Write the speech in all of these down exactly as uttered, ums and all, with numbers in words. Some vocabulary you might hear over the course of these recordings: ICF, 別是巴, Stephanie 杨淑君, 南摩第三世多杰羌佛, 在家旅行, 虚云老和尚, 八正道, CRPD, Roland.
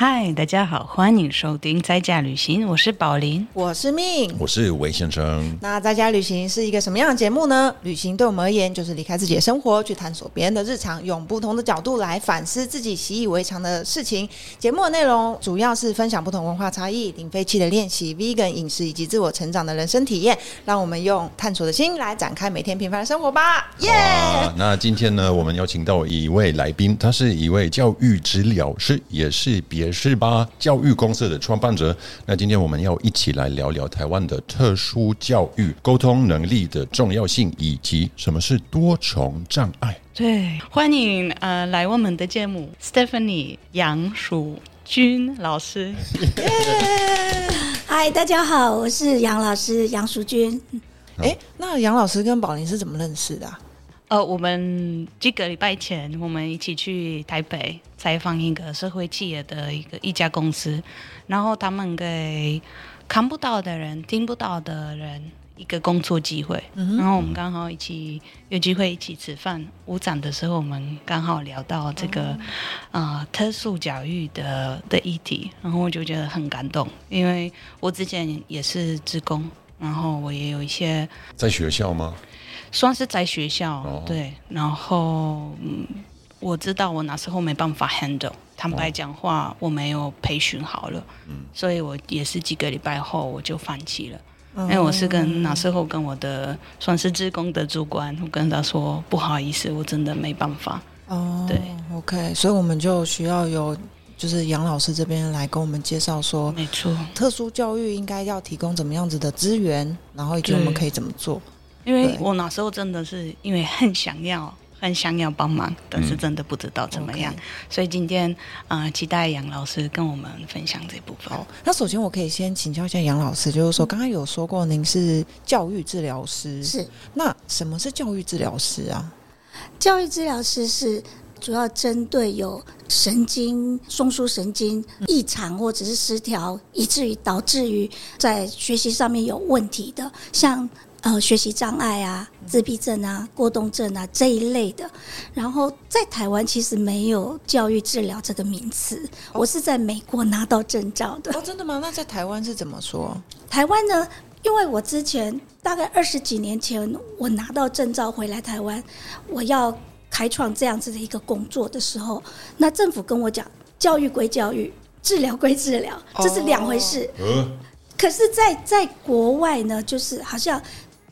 嗨，大家好，欢迎收听在家旅行，我是宝琳，我是命，我是韦先生。那在家旅行是一个什么样的节目呢？旅行对我们而言就是离开自己的生活，去探索别人的日常，用不同的角度来反思自己习以为常的事情。节目的内容主要是分享不同文化差异、零废弃的练习、vegan 饮食以及自我成长的人生体验，让我们用探索的心来展开每天平凡的生活吧。耶、yeah! ！那今天呢，我们邀请到一位来宾，他是一位教育治疗师，也是别是吧教育公司的创办者。那今天我们要一起来聊聊台湾的特殊教育沟通能力的重要性，以及什么是多重障碍。对，欢迎呃来我们的节目 Stephanie 杨淑君老师。嗨、yeah! 大家好，我是杨老师杨淑君。哎，那杨老师跟宝琳是怎么认识的、啊？呃，我们几个礼拜前，我们一起去台北采访一个社会企业的一个一家公司，然后他们给看不到的人、听不到的人一个工作机会。嗯、然后我们刚好一起有机会一起吃饭，午餐的时候我们刚好聊到这个、嗯、呃特殊教育的的议题，然后我就觉得很感动，因为我之前也是志工，然后我也有一些在学校吗？算是在学校、哦、对，然后、嗯、我知道我那时候没办法 handle， 坦白讲话、哦、我没有培训好了、嗯、所以我也是几个礼拜后我就放弃了、嗯、因为我是跟那时候跟我的算是志工的主管，我跟他说不好意思，我真的没办法。哦，对 ，OK， 所以我们就需要有就是杨老师这边来跟我们介绍说，没错，特殊教育应该要提供怎么样子的资源，然后以及我们可以怎么做。因为我那时候真的是因为很想要很想要帮忙，但是真的不知道怎么样、嗯 okay、所以今天、呃、期待杨老师跟我们分享这部分。好，那首先我可以先请教一下杨老师，就是说刚刚有说过您是教育治疗师，是，那什么是教育治疗师啊？教育治疗师是主要针对有神经中枢神经异常或者是失调，以至于导致于在学习上面有问题的，像呃，学习障碍啊、自闭症啊、过动症啊这一类的。然后在台湾其实没有教育治疗这个名词、哦、我是在美国拿到证照的。哦，真的吗？那在台湾是怎么说？台湾呢，因为我之前大概二十几年前我拿到证照回来台湾，我要开创这样子的一个工作的时候，那政府跟我讲教育归教育，治疗归治疗，这是两回事、哦、可是在在国外呢，就是好像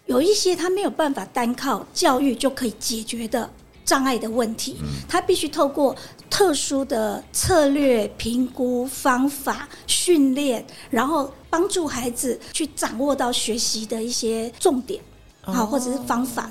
有一些他没有办法单靠教育就可以解决的障碍的问题，他必须透过特殊的策略、评估方法、训练，然后帮助孩子去掌握到学习的一些重点、哦、或者是方法、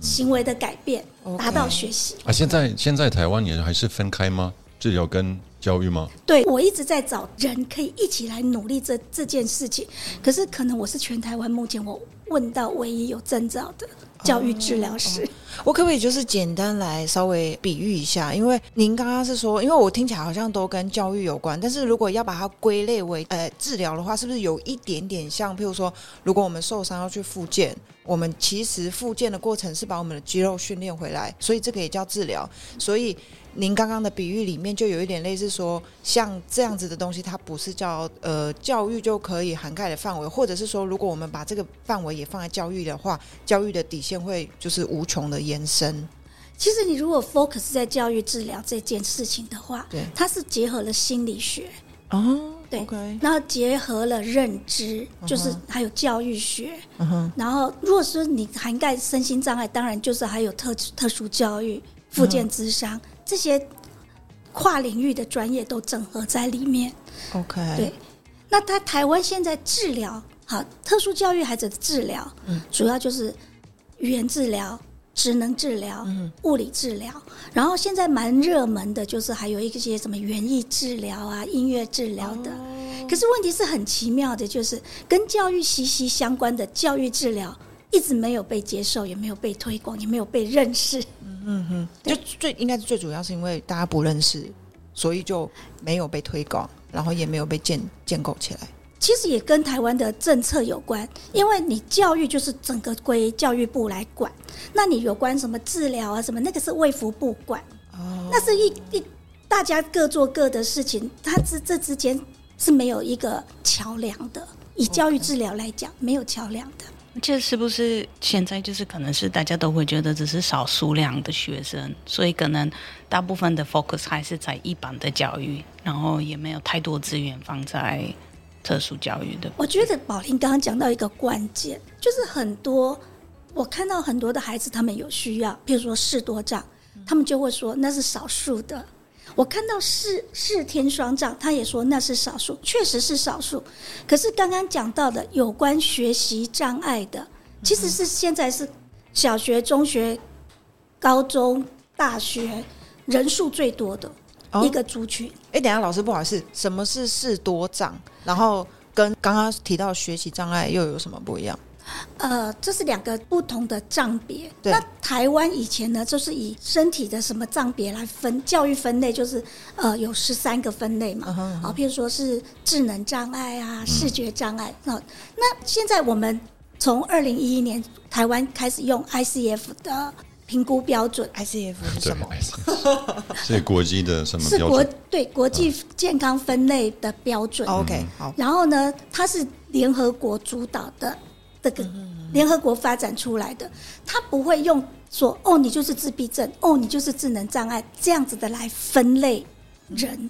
行为的改变，达、okay. 到学习、啊、现在现在台湾也还是分开吗？治疗跟教育吗？对，我一直在找人可以一起来努力这这件事情，可是可能我是全台湾目前我问到唯一有证照的教育治疗师、哦哦、我可不可以就是简单来稍微比喻一下？因为您刚刚是说，因为我听起来好像都跟教育有关，但是如果要把它归类为呃治疗的话，是不是有一点点像，譬如说如果我们受伤要去复健，我们其实复健的过程是把我们的肌肉训练回来，所以这个也叫治疗。所以您刚刚的比喻里面就有一点类似说，像这样子的东西它不是叫呃教育就可以涵盖的范围，或者是说如果我们把这个范围也放在教育的话，教育的底线会就是无穷的延伸。其实你如果 focus 在教育治疗这件事情的话，对，它是结合了心理学哦，对， okay. 然后结合了认知，就是还有教育学、uh-huh. 然后如果说你涵盖身心障碍，当然就是还有 特, 特殊教育、复健諮商、uh-huh.这些跨领域的专业都整合在里面。 OK， 对，那他台湾现在治疗好特殊教育孩子的治疗、嗯、主要就是语言治疗、职能治疗、嗯、物理治疗，然后现在蛮热门的就是还有一些什么园艺治疗啊、音乐治疗的、哦、可是问题是很奇妙的，就是跟教育息息相关的教育治疗一直没有被接受，也没有被推广，也没有被认识。嗯哼，就最应该是最主要是因为大家不认识，所以就没有被推广，然后也没有被 建, 建构起来。其实也跟台湾的政策有关，因为你教育就是整个归教育部来管，那你有关什么治疗啊什么，那个是卫福部管、哦、那是一一大家各做各的事情，它这这之间是没有一个桥梁的。以教育治疗来讲， okay. 没有桥梁的。这是不是现在就是可能是大家都会觉得只是少数量的学生，所以可能大部分的 focus 还是在一般的教育，然后也没有太多资源放在特殊教育的。我觉得宝琳刚刚讲到一个关键，就是很多我看到很多的孩子他们有需要，比如说视多障，他们就会说那是少数的。我看到视视天双障，他也说那是少数，确实是少数。可是刚刚讲到的有关学习障碍的，其实是现在是小学、中学、高中、大学人数最多的一个族群。哎、哦，等一下老师不好意思，什么是视多障？然后跟刚刚提到学习障碍又有什么不一样？呃，这是两个不同的障别。那台湾以前呢，就是以身体的什么障别来分，教育分类就是呃有十三个分类嘛。啊、uh-huh. ，譬如说是智能障碍啊、视觉障碍啊、嗯。那现在我们从二零一一年台湾开始用 I C F 的评估标准。I C F 是什么？是国际的什么标准？是国对国际健康分类的标准。嗯、OK， 好。然后呢，它是联合国主导的。这个联合国发展出来的，他不会用说哦你就是自闭症，哦你就是智能障碍这样子的来分类人，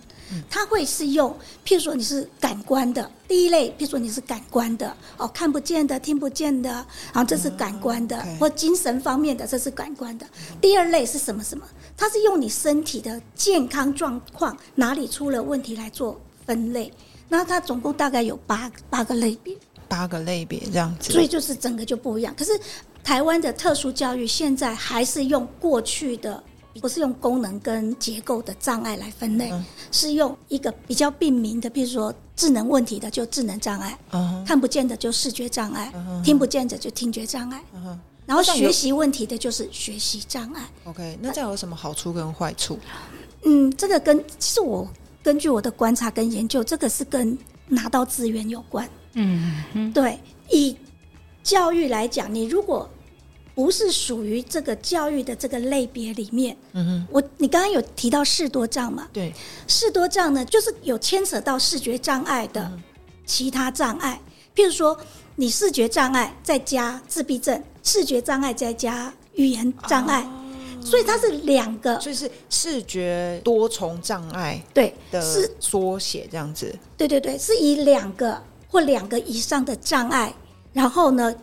他会是用譬如说你是感官的第一类，譬如说你是感官的哦，看不见的听不见的，然后这是感官的、嗯 okay. 或精神方面的，这是感官的。第二类是什么什么，他是用你身体的健康状况哪里出了问题来做分类。那他总共大概有八八个类别。八个类别这样子，所以就是整个就不一样。可是台湾的特殊教育现在还是用过去的，不是用功能跟结构的障碍来分类，嗯、是用一个比较病名的，比如说智能问题的就智能障碍，嗯、看不见的就视觉障碍，嗯、听不见的就听觉障碍，嗯、然后学习问题的就是学习障碍。OK， 那这样有什么好处跟坏处？嗯，这个跟其实我根据我的观察跟研究，这个是跟拿到资源有关。嗯，对，以教育来讲，你如果不是属于这个教育的这个类别里面，嗯，我你刚刚有提到视多障嘛？对，视多障呢，就是有牵扯到视觉障碍的其他障碍，譬如说你视觉障碍再加自闭症，视觉障碍再加语言障碍。哦，所以它是两个，所以是视觉多重障碍对的缩写这样子。对对对，是以两个或两个以上的障碍，然后呢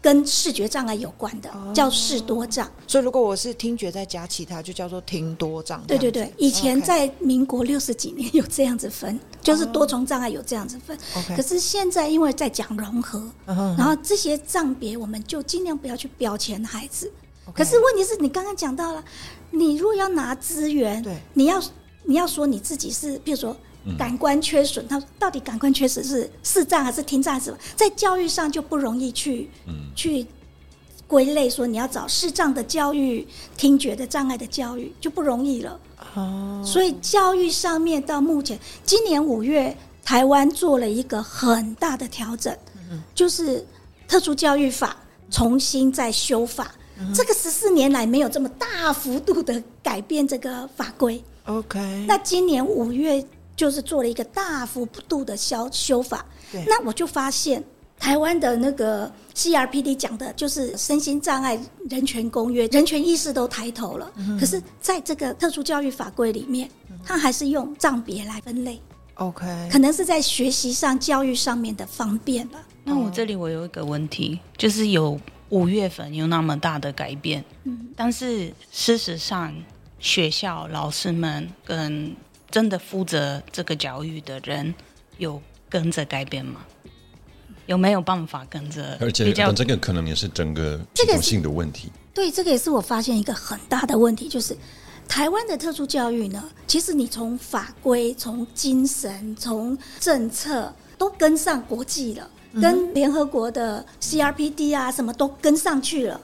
跟视觉障碍有关的、哦、叫视多障。所以如果我是听觉再加其他就叫做听多障。对对对，以前在民国六十几年有这样子分、哦 okay、就是多重障碍有这样子分、哦 okay、可是现在因为在讲融合、嗯、哼哼，然后这些障别我们就尽量不要去标签孩子。Okay. 可是问题是你刚刚讲到了，你如果要拿资源，你要你要说你自己是比如说感官缺损，他、嗯、到底感官缺损是视障还是听障还是什么，在教育上就不容易去、嗯、去归类，说你要找视障的教育、听觉的障碍的教育就不容易了、哦、所以教育上面到目前今年五月台湾做了一个很大的调整、嗯、就是特殊教育法重新再修法，这个十四年来没有这么大幅度的改变这个法规。 OK， 那今年五月就是做了一个大幅度的修法。那我就发现台湾的那个 C R P D 讲的就是身心障碍人权公约，人权意识都抬头了、嗯、可是在这个特殊教育法规里面它还是用障别来分类。 OK， 可能是在学习上教育上面的方便吧。那我这里我有一个问题，就是有五月份有那么大的改变、嗯、但是事实上学校老师们跟真的负责这个教育的人有跟着改变吗？有没有办法跟着？而且这个可能也是整个系统性的问题、这个、对，这个也是我发现一个很大的问题，就是台湾的特殊教育呢，其实你从法规、从精神、从政策都跟上国际了，跟联合国的 C R P D 啊什么都跟上去了，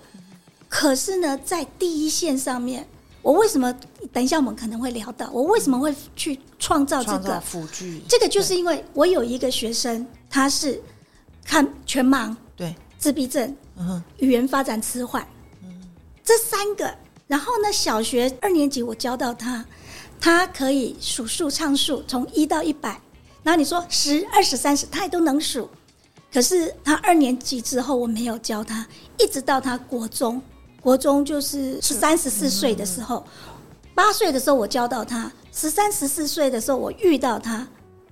可是呢在第一线上面，我为什么等一下我们可能会聊到我为什么会去创造这个辅具，这个就是因为我有一个学生他是看全盲、对自闭症、语言发展迟缓这三个，然后呢小学二年级我教到他，他可以数数唱数，从一到一百，然后你说十、二十、三十，他也都能数。可是他二年级之后我没有教他，一直到他国中，国中就是三十四岁的时候，八岁的时候我教到他，十三十四岁的时候我遇到他，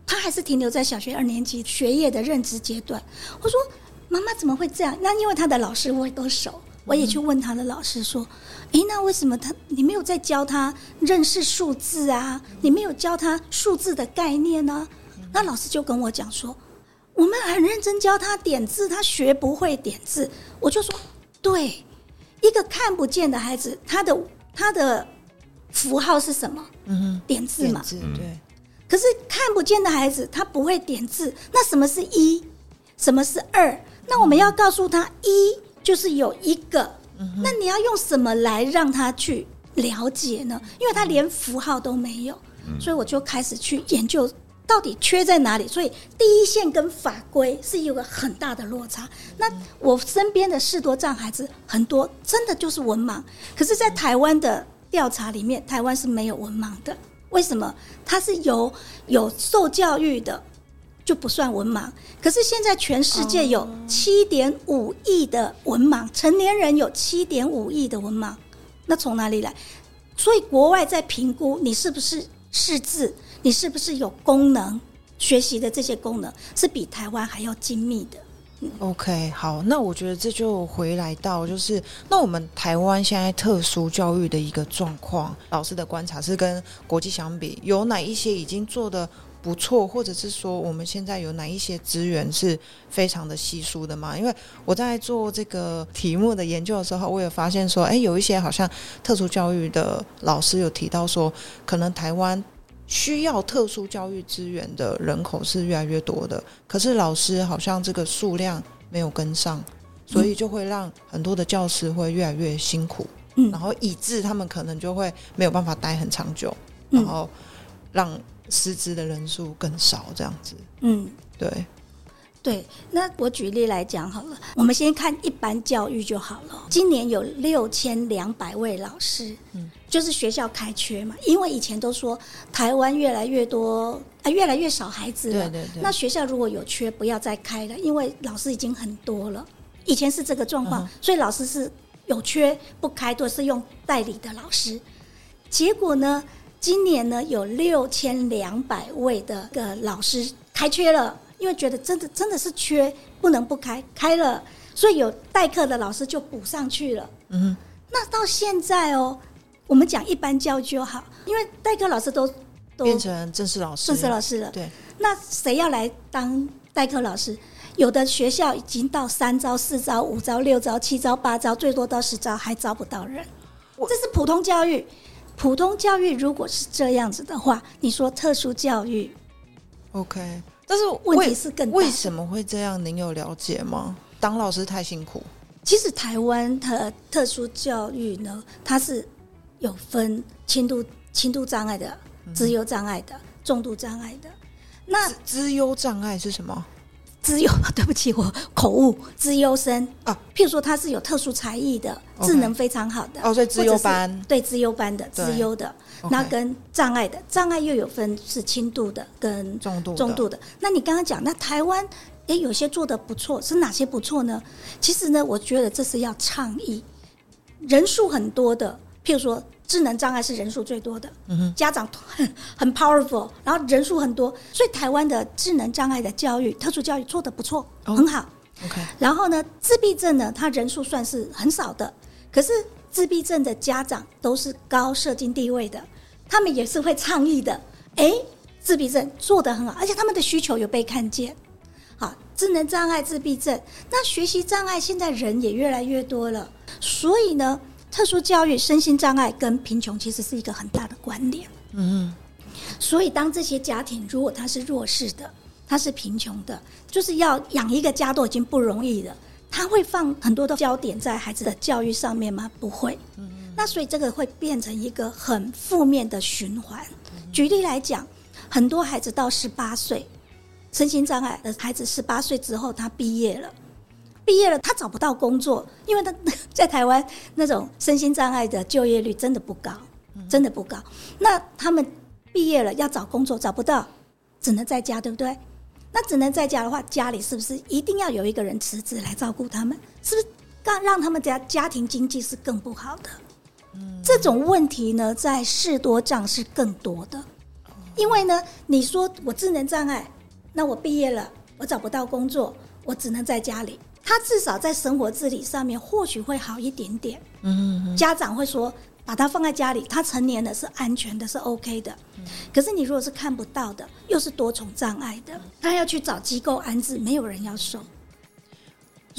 他还是停留在小学二年级学业的认知阶段。我说妈妈怎么会这样？那因为他的老师我也都熟，我也去问他的老师说，诶，那为什么他你没有在教他认识数字啊？你没有教他数字的概念啊？那老师就跟我讲说，我们很认真教他点字，他学不会点字。我就说，对，一个看不见的孩子，他的他的符号是什么？嗯，点字嘛。点字，对。可是看不见的孩子，他不会点字，那什么是一？什么是二？那我们要告诉他，一就是有一个，那你要用什么来让他去了解呢？因为他连符号都没有，所以我就开始去研究到底缺在哪里。所以第一线跟法规是有个很大的落差。那我身边的视多障孩子很多真的就是文盲，可是在台湾的调查里面，台湾是没有文盲的。为什么？他是有有受教育的就不算文盲，可是现在全世界有 七点五亿的文盲，成年人有 七点五亿的文盲，那从哪里来？所以国外在评估你是不是识字，你是不是有功能，学习的这些功能是比台湾还要精密的。OK， 好，那我觉得这就回来到就是那我们台湾现在特殊教育的一个状况，老师的观察是跟国际相比，有哪一些已经做的不错，或者是说我们现在有哪一些资源是非常的稀疏的吗？因为我在做这个题目的研究的时候，我也发现说，哎，有一些好像特殊教育的老师有提到说，可能台湾需要特殊教育资源的人口是越来越多的，可是老师好像这个数量没有跟上，所以就会让很多的教师会越来越辛苦，嗯，然后以致他们可能就会没有办法待很长久，然后让师资的人数更少这样子。嗯，对对。那我举例来讲好了，我们先看一般教育就好了。今年有六千两百位老师，嗯，就是学校开缺嘛，因为以前都说台湾越来越多，啊，越来越少孩子了，对对对。那学校如果有缺，不要再开了，因为老师已经很多了。以前是这个状况，嗯，所以老师是有缺不开，都是用代理的老师。结果呢，今年呢有六千两百位的个老师开缺了。因为觉得真的真的是缺，不能不开，开了，所以有代课的老师就补上去了。嗯，那到现在哦，我们讲一般教育就好，因为代课老师都都变成正式老师，正式老师了。对，那谁要来当代课老师？有的学校已经到三招、四招、五招、六招、七招、八招，最多到十招，还招不到人。这是普通教育，普通教育如果是这样子的话，你说特殊教育 ，OK。但是问题是更大，为什么会这样？您有了解吗？当老师太辛苦。其实台湾的特殊教育呢，它是有分轻度轻度障碍的、资优障碍的、重度障碍的。那资优障碍是什么？资优，对不起，我口误。资优生啊，譬如说他是有特殊才艺的，智能非常好的，哦，所以资优班，对，资优班的、资优的，那跟障碍的，障碍又有分是轻度的跟重度重度的。那你刚刚讲，那台湾也有些做得不错，是哪些不错呢？其实呢，我觉得这是要倡议，人数很多的，譬如说智能障碍是人数最多的，嗯，家长 很, 很 powerful， 然后人数很多，所以台湾的智能障碍的教育、特殊教育做得不错，哦，很好。Okay。 然后呢，自闭症呢，它人数算是很少的，可是自闭症的家长都是高社经地位的，他们也是会倡议的。哎，自闭症做得很好，而且他们的需求有被看见。好，智能障碍、自闭症，那学习障碍现在人也越来越多了，所以呢，特殊教育、身心障碍跟贫穷其实是一个很大的关联。嗯，所以当这些家庭如果他是弱势的，他是贫穷的，就是要养一个家都已经不容易了，他会放很多的焦点在孩子的教育上面吗？不会。嗯，那所以这个会变成一个很负面的循环。举例来讲，很多孩子到十八岁，身心障碍的孩子十八岁之后他毕业了。毕业了他找不到工作，因为他在台湾那种身心障碍的就业率真的不高，真的不高。那他们毕业了要找工作找不到，只能在家，对不对？那只能在家的话，家里是不是一定要有一个人辞职来照顾他们？是不是让他们家家庭经济是更不好的？嗯，这种问题呢，在视多障是更多的。因为呢，你说我智能障碍，那我毕业了，我找不到工作，我只能在家里。他至少在生活自理上面或许会好一点点。嗯嗯嗯，家长会说把他放在家里，他成年了是安全的，是 OK 的。可是你如果是看不到的，又是多重障碍的，他要去找机构安置，没有人要收，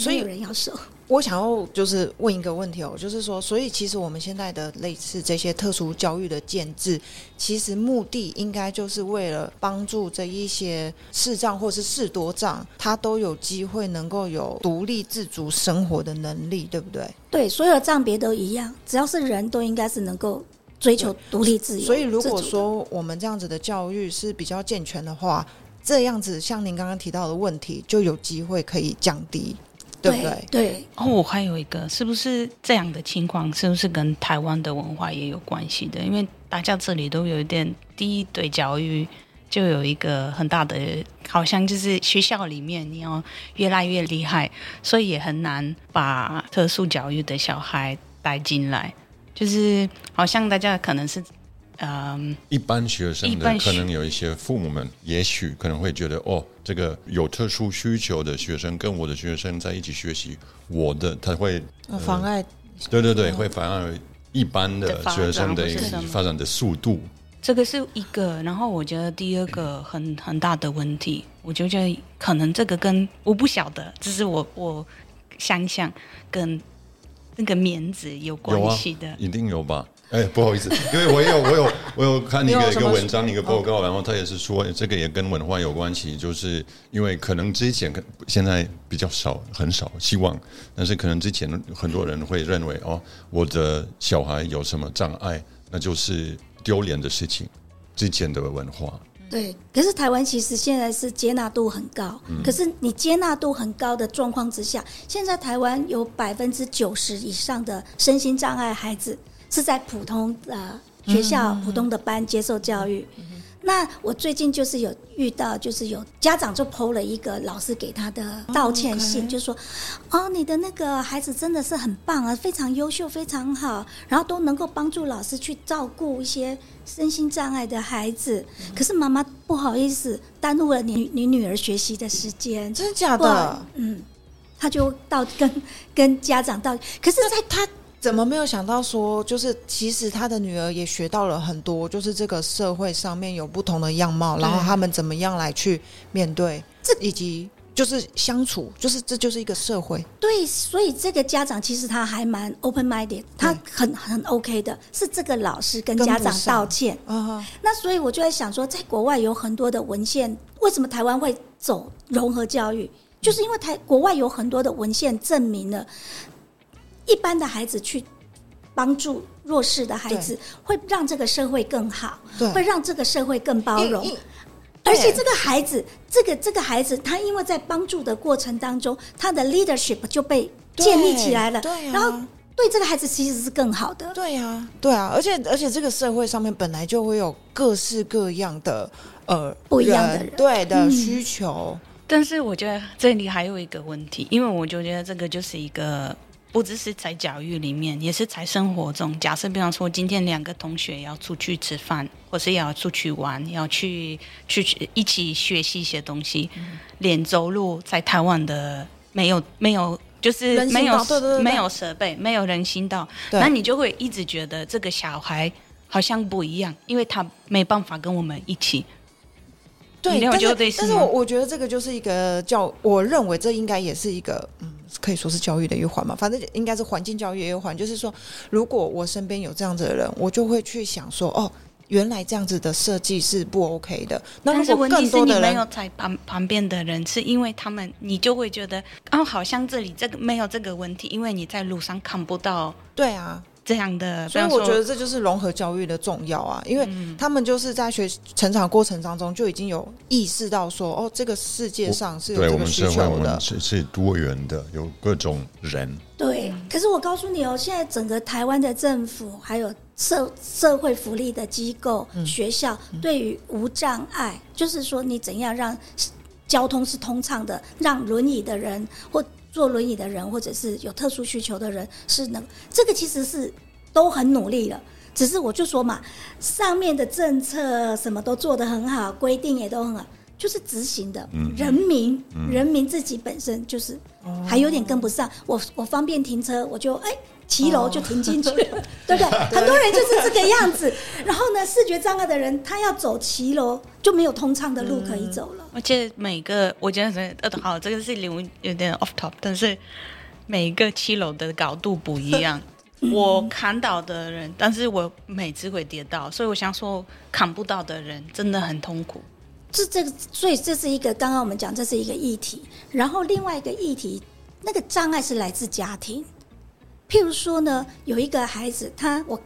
没有人要收。我想要就是问一个问题哦，就是说，所以其实我们现在的类似这些特殊教育的建制，其实目的应该就是为了帮助这一些视障或是视多障，他都有机会能够有独立自主生活的能力，对不对？对，所有的障别都一样，只要是人都应该是能够追求独立自由。所以如果说我们这样子的教育是比较健全的话，这样子像您刚刚提到的问题，就有机会可以降低。对不对？对。哦，我还有一个，是不是这样的情况，是不是跟台湾的文化也有关系的？因为大家这里都有一点，第一对教育就有一个很大的，好像就是学校里面你要越来越厉害，所以也很难把特殊教育的小孩带进来。就是好像大家可能是，嗯，一般学生的可能有一些父母们，也许可能会觉得哦。这个有特殊需求的学生跟我的学生在一起学习，我的他会、呃、妨碍，对对对，会妨碍一般的学生的一个发展的速度。这个是一个，然后我觉得第二个很很大的问题，我就觉得可能这个跟我不晓得，只是我我想想跟那个面子有关系的，有、啊、一定有吧。哎，不好意思，因为我也有我有我有看一个一个文章一个报告，然后他也是说这个也跟文化有关系，就是因为可能之前现在比较少很少希望，但是可能之前很多人会认为哦，我的小孩有什么障碍，那就是丢脸的事情，之前的文化。对，可是台湾其实现在是接纳度很高、嗯、可是你接纳度很高的状况之下，现在台湾有百分之九十以上的身心障碍孩子是在普通、呃、学校、嗯、普通的班接受教育、嗯、那我最近就是有遇到，就是有家长就 po 了一个老师给他的道歉信、哦 okay、就说哦，你的那个孩子真的是很棒啊，非常优秀，非常好，然后都能够帮助老师去照顾一些身心障碍的孩子、嗯、可是妈妈不好意思耽误了 你, 你女儿学习的时间。真的假的？嗯，他就到跟跟家长道歉。可是在他怎么没有想到说，就是其实他的女儿也学到了很多，就是这个社会上面有不同的样貌，然后他们怎么样来去面对，以及就是相处，就是这就是一个社会。对，所以这个家长其实他还蛮 open minded， 他很很 OK 的，是这个老师跟家长道歉、uh-huh、那所以我就在想说，在国外有很多的文献，为什么台湾会走融合教育，就是因为台国外有很多的文献证明了一般的孩子去帮助弱势的孩子，会让这个社会更好，会让这个社会更包容。而且这个孩子，这个这个孩子，他因为在帮助的过程当中，他的 leadership 就被建立起来了。对，然后对这个孩子其实是更好的。对啊，对啊，而且而且这个社会上面本来就会有各式各样的呃不一样的人，对的需求、嗯。但是我觉得这里还有一个问题，因为我就觉得这个就是一个。不只是在教育里面，也是在生活中。假设比方说，今天两个同学要出去吃饭，或是要出去玩，要去去一起学习一些东西，嗯、连走路在台湾的没有没有，就是没有对对对对没有设备，没有人行道，那你就会一直觉得这个小孩好像不一样，因为他没办法跟我们一起。对，但是但是我我觉得这个就是一个教，我认为这应该也是一个嗯。可以说是教育的一环嘛，反正应该是环境教育的一环。就是说，如果我身边有这样子的人，我就会去想说，哦，原来这样子的设计是不 OK 的。那如果更多的人，但是问题是你没有在旁旁边的人，是因为他们，你就会觉得，哦，好像这里这个没有这个问题，因为你在路上看不到。对啊。这样的，所以我觉得这就是融合教育的重要啊，因为他们就是在学成长过程当中就已经有意识到说，哦，这个世界上是有这个需求的，对，我们社会我们是是多元的，有各种人。对，可是我告诉你哦，现在整个台湾的政府还有社社会福利的机构、嗯、学校对于无障碍、嗯、就是说你怎样让交通是通畅的，让轮椅的人或坐轮椅的人或者是有特殊需求的人是能，这个其实是都很努力了，只是我就说嘛，上面的政策什么都做得很好，规定也都很好，就是执行的、嗯、人民、嗯、人民自己本身就是还有点跟不上、哦、我, 我方便停车我就哎骑楼就停进去了、哦、对不对？很多人就是这个样子。然后呢，视觉障碍的人他要走骑楼就没有通畅的路可以走了、嗯、而且每个我觉得、呃、好，这个是有点 off top， 但是每一个骑楼的高度不一样我砍倒的人，但是我每次会跌倒，所以我想说砍不到的人真的很痛苦。这这个，所以这是一个，刚刚我们讲这是一个议题，然后另外一个议题，那个障碍是来自家庭。譬如说呢，有一个孩子，他我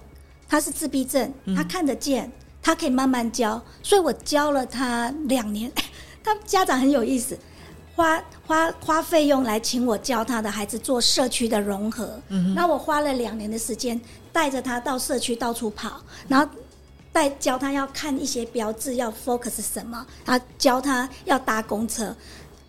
他是自闭症，他看得见、嗯，他可以慢慢教，所以我教了他两年，他家长很有意思，花花花费用来请我教他的孩子做社区的融合，那、嗯、我花了两年的时间带着他到社区到处跑，然后。带教他要看一些标志，要 focus 什么，然后教他要搭公车，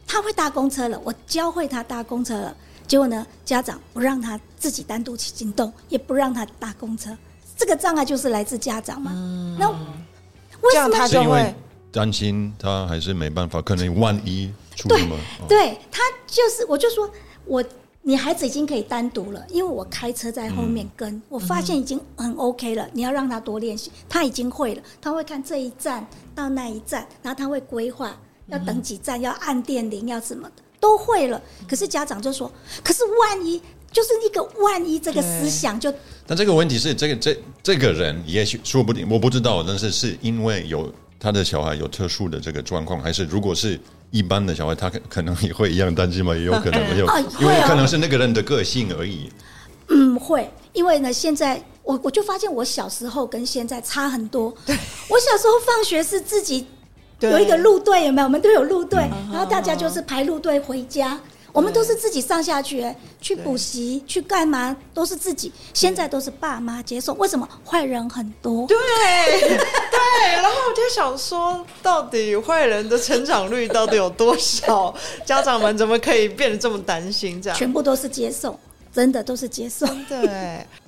他会搭公车了，我教会他搭公车了，结果呢，家长不让他自己单独行动，也不让他搭公车，这个障碍就是来自家长嘛。嗯、那为什么他就会担心他还是没办法，可能万一出什么？对，对他就是，我就说我。你孩子已经可以单独了，因为我开车在后面跟、嗯、我发现已经很 OK 了，你要让他多练习，他已经会了，他会看这一站到那一站，然后他会规划要等几站，要按电铃，要什么的都会了，可是家长就说可是万一，就是一个万一这个思想就。但这个问题是这个这这个人也许说不定，我不知道，但是是因为有他的小孩有特殊的这个状况，还是如果是一般的小孩，他可能也会一样担心嘛，也有可能没有、啊啊，因为可能是那个人的个性而已。嗯，会，因为呢，现在我我就发现我小时候跟现在差很多。我小时候放学是自己有一个路队，有没有？我们都有路队、嗯，然后大家就是排路队回家。我们都是自己上下学，去补习，去干嘛都是自己。现在都是爸妈接送，为什么坏人很多？对对，然后我就想说，到底坏人的成长率到底有多少？家长们怎么可以变得这么担心？这样全部都是接送，真的都是接送。对，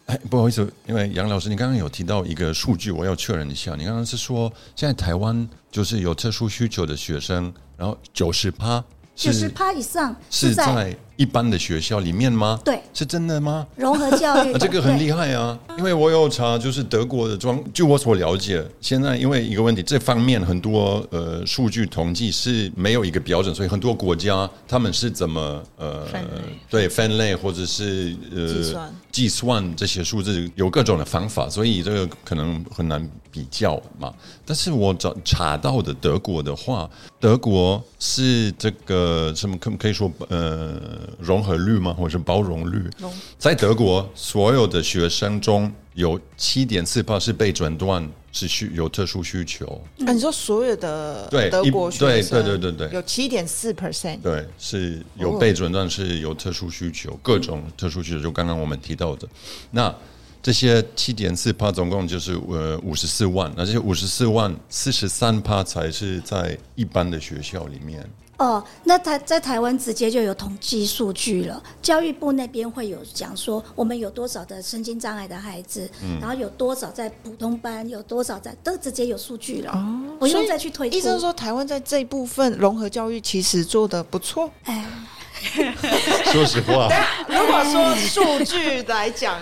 哎，不好意思，因为杨老师，你刚刚有提到一个数据，我要确认一下。你刚刚是说，现在台湾就是有特殊需求的学生，然后九十趴。九十趴以上是 在, 是在一般的学校里面吗？对，是真的吗？融合教育、啊、这个很厉害啊！因为我有查，就是德国的状，据我所了解，现在因为一个问题，这方面很多呃数据统计是没有一个标准，所以很多国家他们是怎么呃分类对分类或者是呃计算计算这些数字有各种的方法，所以这个可能很难比较嘛。但是我找查到的德国的话，德国是这个什么可可以说呃。融合率吗，或者是包容率？在德国，所有的学生中有 七点四 是被诊断是有特殊需求。嗯啊、你说所有的德国学生对对对对对有 百分之七点四 对是有被诊断是有特殊需求，各种特殊需求，就刚刚我们提到的。那这些 百分之七点四 总共就是呃五十四万，那这些五十四万 百分之四十三 才是在一般的学校里面。哦，那台在台湾直接就有统计数据了，教育部那边会有讲说我们有多少的身心障碍的孩子、嗯、然后有多少在普通班，有多少在都直接有数据了、哦、不用再去推估。医生说台湾在这一部分融合教育其实做得不错，哎，说实话如果说数据来讲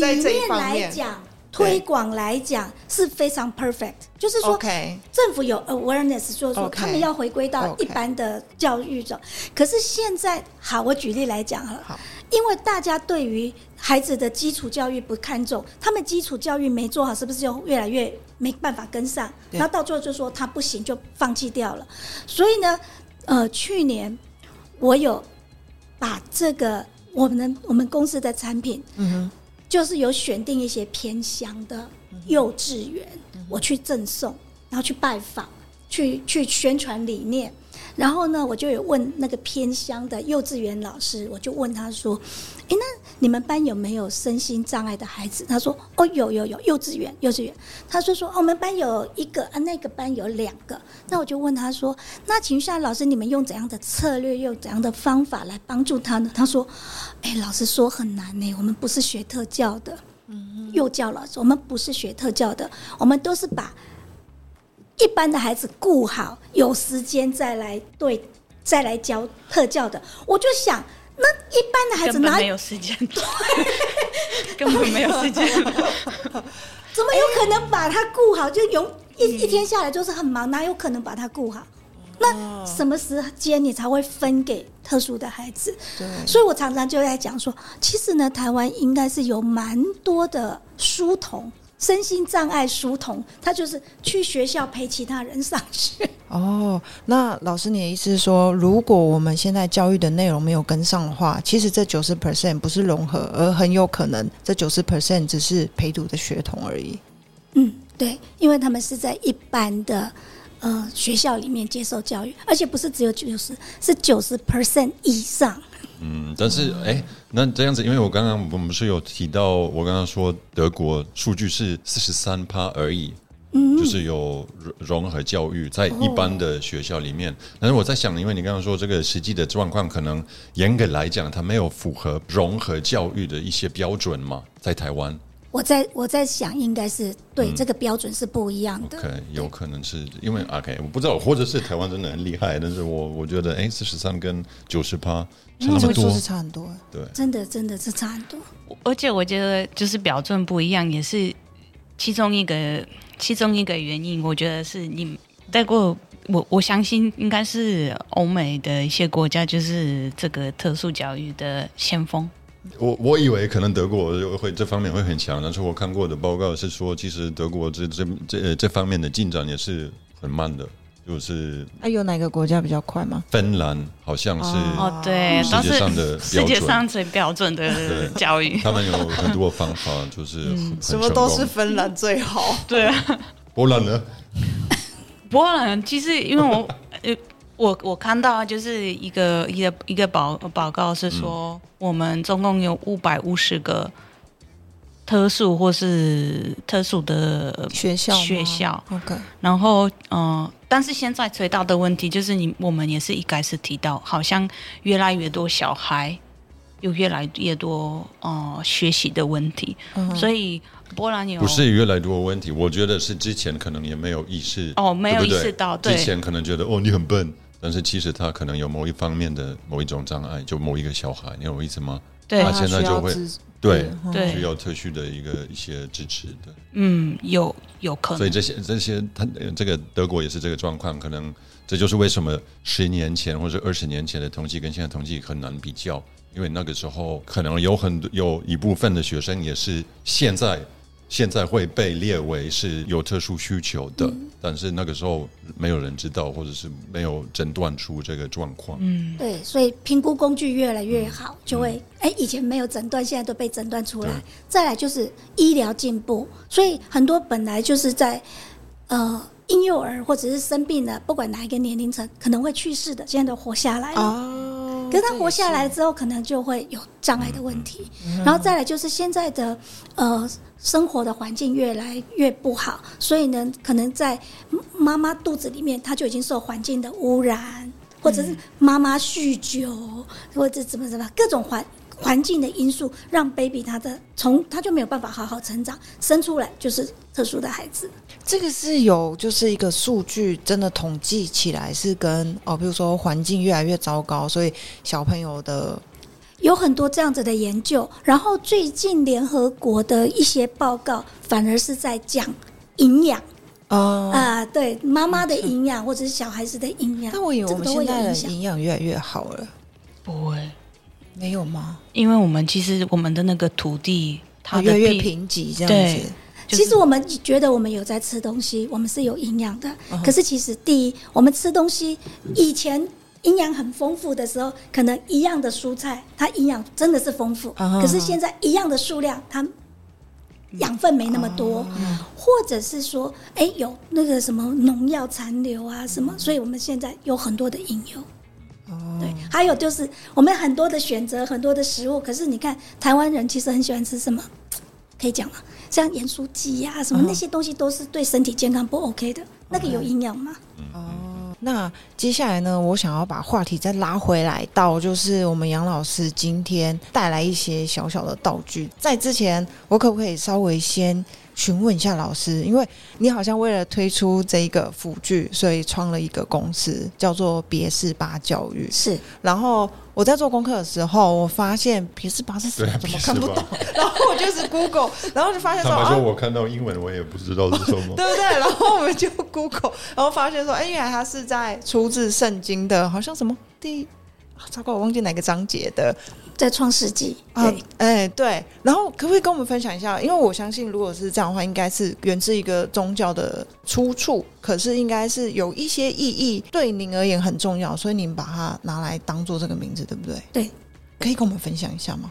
在这一方面里面来讲推广来讲是非常 perfect， 就是说政府有 awareness 说说他们要回归到一般的教育中。可是现在好，我举例来讲了，因为大家对于孩子的基础教育不看重，他们基础教育没做好，是不是就越来越没办法跟上，然后到最后就说他不行就放弃掉了。所以呢呃，去年我有把这个我们我们公司的产品嗯就是有选定一些偏乡的幼稚园，我去赠送，然后去拜访，去去宣传理念，然后呢我就有问那个偏乡的幼稚园老师，我就问他说哎，那你们班有没有身心障碍的孩子？他说哦有有有，幼稚园幼稚园他就说、哦、我们班有一个啊，那个班有两个。那我就问他说，那请问一下老师，你们用怎样的策略用怎样的方法来帮助他呢？他说哎，老师说很难耶，我们不是学特教的幼教老师，我们不是学特教的，我们都是把一般的孩子顾好，有时间再来对再来教特教的。我就想那一般的孩子哪根本没有时间，根本没有时间怎么有可能把他顾好？就有 一,、嗯、一天下来就是很忙，哪有可能把他顾好？那什么时间你才会分给特殊的孩子？所以我常常就在讲说，其实呢台湾应该是有蛮多的书童，身心障碍书童，他就是去学校陪其他人上学。哦，那老师你的意思是说，如果我们现在教育的内容没有跟上的话，其实这 百分之九十 不是融合，而很有可能这 百分之九十 只是陪读的学童而已。嗯，对，因为他们是在一般的呃，学校里面接受教育，而且不是只有九十，是九十 percent 以上。嗯，但是哎、欸，那这样子，因为我刚刚我们不是有提到，我刚刚说德国数据是四十三趴而已，嗯，就是有融合教育在一般的学校里面。哦、但是我在想，因为你刚刚说这个实际的状况，可能严格来讲，它没有符合融合教育的一些标准嘛，在台湾。我在我在想应该是对、嗯、这个标准是不一样的。 OK， 有可能是因为 OK 我不知道，或者是台湾真的很厉害，但是我我觉得哎，四十三跟九十趴差那么多，是差很多，对，真的真的是差很多。而且我觉得就是标准不一样也是其中一个其中一个原因。我觉得是你带过我我相信应该是欧美的一些国家就是这个特殊教育的先锋。我, 我以为可能德国会这方面会很强，但是我看过的报告是说，其实德国 这, 这, 这, 这方面的进展也是很慢的，就是、啊、有哪个国家比较快吗？芬兰好像是哦，对，世界上的世界上最标准的教育，他们有很多方法，就是很、嗯、什么都是芬兰最好。对啊，波兰呢？波兰其实因为我我, 我看到就是一个一个一个报报告是说、嗯，我们总共有五百五十个特殊或是特殊的学校学校。Okay. 然后嗯、呃，但是现在最大的问题就是你，我们也是一开始提到，好像越来越多小孩有越来越多呃学习的问题，嗯、所以。波兰有不是越来越多问题，我觉得是之前可能也没有意识哦，没有意识到，对对之前可能觉得哦你很笨，但是其实他可能有某一方面的某一种障碍，就某一个小孩，你有意思吗？对，他现在就会对对需要特殊的一个一些支持的，嗯，有有可能，所以这些这些他这个德国也是这个状况，可能这就是为什么十年前或者二十年前的统计跟现在统计很难比较，因为那个时候可能有很有一部分的学生也是现在。现在会被列为是有特殊需求的、嗯、但是那个时候没有人知道或者是没有诊断出这个状况、嗯、对，所以评估工具越来越好、嗯、就会哎、嗯，以前没有诊断现在都被诊断出来。再来就是医疗进步，所以很多本来就是在呃婴幼儿或者是生病的不管哪一个年龄层可能会去世的，现在都活下来了、哦、可是他活下来之后可能就会有障碍的问题、嗯、然后再来就是现在的呃生活的环境越来越不好，所以呢可能在妈妈肚子里面她就已经受环境的污染，或者是妈妈酗酒或者怎么怎么各种环环境的因素让 baby 他的从他就没有办法好好成长，生出来就是特殊的孩子。这个是有就是一个数据真的统计起来是跟哦，比如说环境越来越糟糕，所以小朋友的有很多这样子的研究，然后最近联合国的一些报告反而是在讲营养哦啊、呃，对妈妈的营养或者是小孩子的营养。但我以为我们现在的营养越来越好了，不会没有吗？因为我们其实我们的那个土地它的、啊、越来越贫瘠这样子。其实我们觉得我们有在吃东西，我们是有营养的、uh-huh. 可是其实第一我们吃东西以前营养很丰富的时候可能一样的蔬菜它营养真的是丰富、uh-huh. 可是现在一样的数量它养分没那么多，嗯、或者是说，哎、欸，有那个什么农药残留啊什么，所以我们现在有很多的隐忧。哦，对，还有就是我们很多的选择，很多的食物，可是你看台湾人其实很喜欢吃什么，可以讲吗？像盐酥鸡呀、啊、什么那些东西都是对身体健康不 OK 的，那个有营养吗？哦。那接下来呢，我想要把话题再拉回来到就是我们杨老师今天带来一些小小的道具。在之前我可不可以稍微先询问一下老师，因为你好像为了推出这一个辅具，所以创了一个公司叫做别是吧教育。是，然后我在做功课的时候我发现别是吧是什么，怎么看不懂，然后我就是 Google 然后就发现说他们说我看到英文我也不知道是什么、啊、对不对，然后我们就 Google 然后发现说哎，原来它是在出自圣经的好像什么第糟糕我忘记哪个章节的，在创世纪、啊欸、对，然后可不可以跟我们分享一下，因为我相信如果是这样的话应该是源自一个宗教的出处，可是应该是有一些意义对您而言很重要，所以您把它拿来当做这个名字对不对？对，可以跟我们分享一下吗？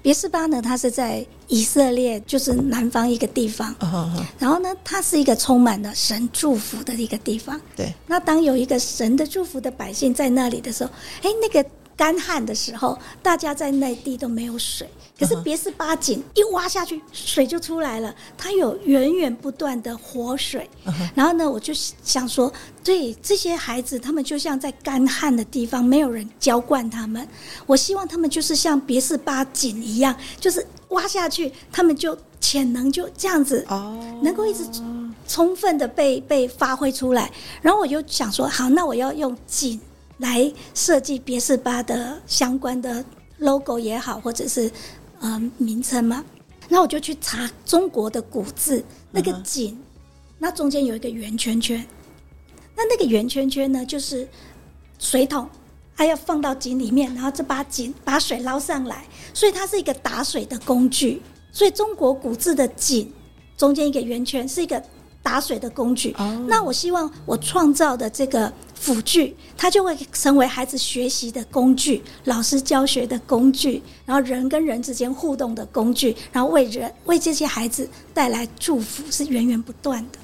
别是吧呢，它是在以色列就是南方一个地方、嗯、然后呢它是一个充满了神祝福的一个地方。对，那当有一个神的祝福的百姓在那里的时候，哎，那个干旱的时候大家在内地都没有水，可是别是吧井一挖下去水就出来了，它有源源不断的活水、uh-huh. 然后呢我就想说对这些孩子，他们就像在干旱的地方没有人浇灌他们，我希望他们就是像别是吧井一样，就是挖下去他们就潜能就这样子、oh. 能够一直充分的 被, 被发挥出来。然后我就想说好，那我要用井来设计别是吧的相关的 logo 也好，或者是、呃、名称嘛。那我就去查中国的古字，那个井、嗯、那中间有一个圆圈圈，那那个圆圈圈呢就是水桶，它要放到井里面，然后这把井把水捞上来，所以它是一个打水的工具。所以中国古字的井中间一个圆圈是一个打水的工具、oh. 那我希望我创造的这个辅具，它就会成为孩子学习的工具，老师教学的工具，然后人跟人之间互动的工具，然后 为, 人为这些孩子带来祝福，是源源不断的。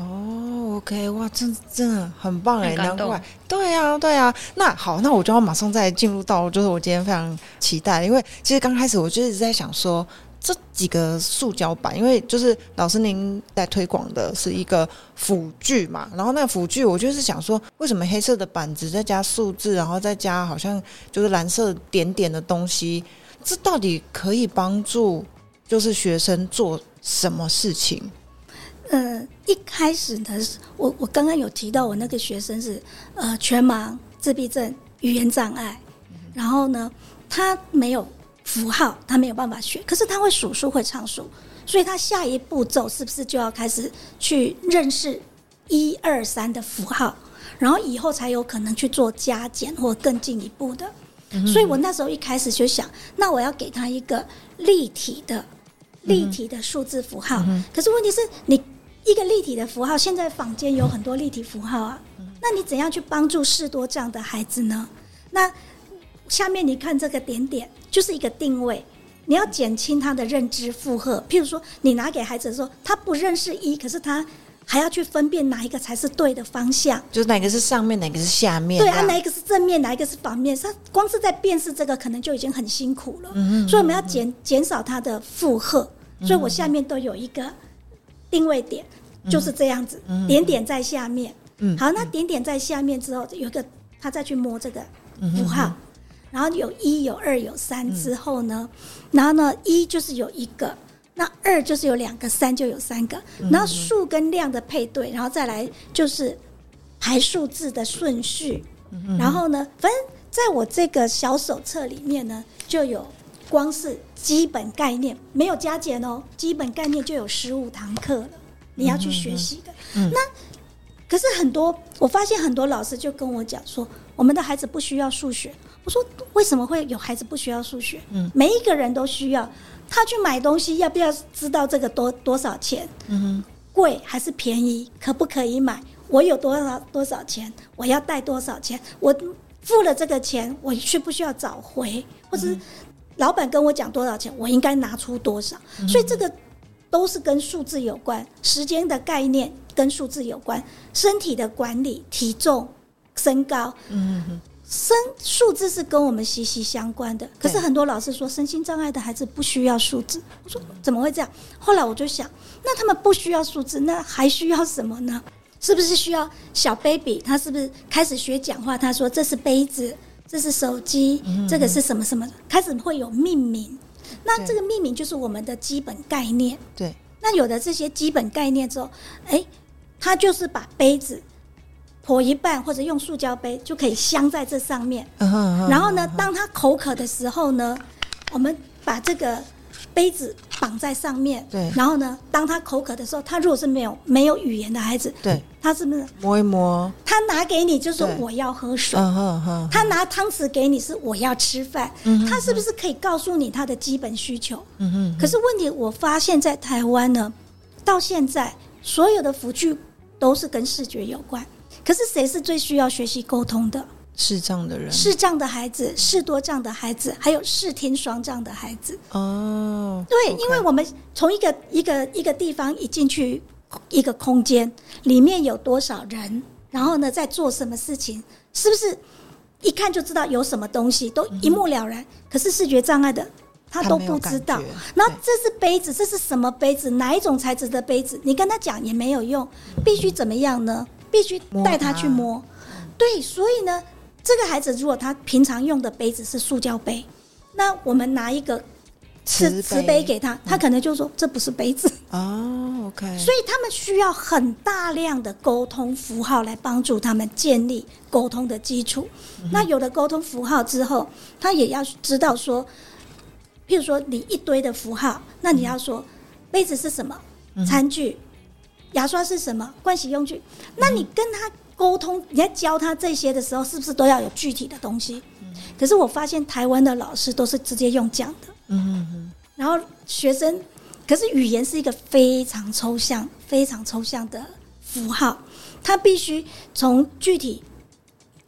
哦、oh, OK 哇，真真的很棒哎，难怪。对啊对啊，那好，那我就要马上再进入到就是我今天非常期待，因为其实刚开始我就一直在想说这几个塑胶板，因为就是老师您在推广的是一个辅具嘛，然后那个辅具我就是想说为什么黑色的板子再加数字，然后再加好像就是蓝色点点的东西，这到底可以帮助就是学生做什么事情？呃，一开始呢，我我刚刚有提到我那个学生是呃全盲、自闭症、语言障碍，然后呢他没有符号，他没有办法学，可是他会数数会唱数，所以他下一步骤是不是就要开始去认识一二三的符号，然后以后才有可能去做加减或更进一步的、嗯、所以我那时候一开始就想，那我要给他一个立体的立体的数字符号、嗯、可是问题是你一个立体的符号，现在坊间有很多立体符号啊，那你怎样去帮助视多障的孩子呢？那下面你看这个点点就是一个定位，你要减轻他的认知负荷。譬如说你拿给孩子的时候他不认识一，可是他还要去分辨哪一个才是对的方向，就是哪个是上面哪个是下面，对啊，哪一个是正面哪一个是反面，他光是在辨识这个可能就已经很辛苦了、嗯、所以我们要减减少他的负荷，所以我下面都有一个定位点、嗯、就是这样子、嗯、点点在下面、嗯、好，那点点在下面之后有一个他再去摸这个符号、嗯，然后有一有二有三之后呢、嗯、然后呢一就是有一个，那二就是有两个，三就有三个，然后数跟量的配对，然后再来就是排数字的顺序、嗯、然后呢反正在我这个小手册里面呢就有光是基本概念，没有加减哦，基本概念就有十五堂课了，你要去学习的、嗯嗯、那可是很多我发现很多老师就跟我讲说我们的孩子不需要数学，我说为什么会有孩子不需要数学、嗯、每一个人都需要，他去买东西要不要知道这个 多, 多少钱、嗯、贵还是便宜，可不可以买，我有多 少, 多少钱，我要带多少钱，我付了这个钱我需不需要找回，或者老板跟我讲多少钱我应该拿出多少、嗯、所以这个都是跟数字有关，时间的概念跟数字有关，身体的管理，体重，身高，嗯哼，身数字是跟我们息息相关的。可是很多老师说身心障碍的孩子不需要数字，我说怎么会这样？后来我就想，那他们不需要数字，那还需要什么呢？是不是需要小 baby 他是不是开始学讲话，他说这是杯子，这是手机，这个是什么什么，开始会有命名。那这个命名就是我们的基本概念，对。那有了这些基本概念之后，哎，他就是把杯子剖一半，或者用塑胶杯就可以镶在这上面。Uh-huh, uh-huh, 然后呢， uh-huh. 当他口渴的时候呢，我们把这个杯子绑在上面。对。然后呢，当他口渴的时候，他如果是没有没有语言的孩子，对，他是不是摸一摸？他拿给你就是我要喝水。Uh-huh, uh-huh. 他拿汤匙给你是我要吃饭。Uh-huh, 他是不是可以告诉你他的基本需求？ Uh-huh, uh-huh. 可是问题，我发现在台湾呢，到现在所有的辅具都是跟视觉有关。可是谁是最需要学习沟通的？视障的人，视障的孩子，视多障的孩子，还有视听双障的孩子。哦，对， okay. 因为我们从一个一个一个地方一进去一个空间，里面有多少人，然后呢在做什么事情，是不是一看就知道有什么东西，都一目了然？嗯、可是视觉障碍的他都不知道。然后这是杯子，这是什么杯子？哪一种材质的杯子？你跟他讲也没有用，必须怎么样呢？必须带他去 摸, 摸他对。所以呢，这个孩子如果他平常用的杯子是塑胶杯，那我们拿一个瓷杯给他，他可能就说、嗯、这不是杯子、哦 okay、所以他们需要很大量的沟通符号来帮助他们建立沟通的基础、嗯、那有了沟通符号之后，他也要知道说，譬如说你一堆的符号，那你要说、嗯、杯子是什么，餐具、嗯，牙刷是什么，盥洗用具。那你跟他沟通，你在教他这些的时候，是不是都要有具体的东西？可是我发现台湾的老师都是直接用讲的，嗯嗯，然后学生，可是语言是一个非常抽象、非常抽象的符号，他必须从具体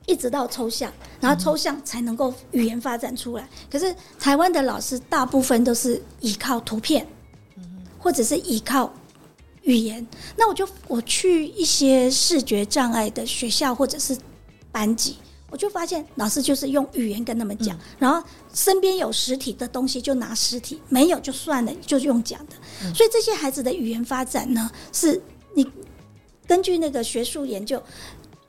一直到抽象，然后抽象才能够语言发展出来。可是台湾的老师大部分都是依靠图片，或者是依靠语言。那我就我去一些视觉障碍的学校或者是班级，我就发现老师就是用语言跟他们讲、嗯、然后身边有实体的东西就拿实体，没有就算了，就用讲的、嗯、所以这些孩子的语言发展呢，是你根据那个学术研究，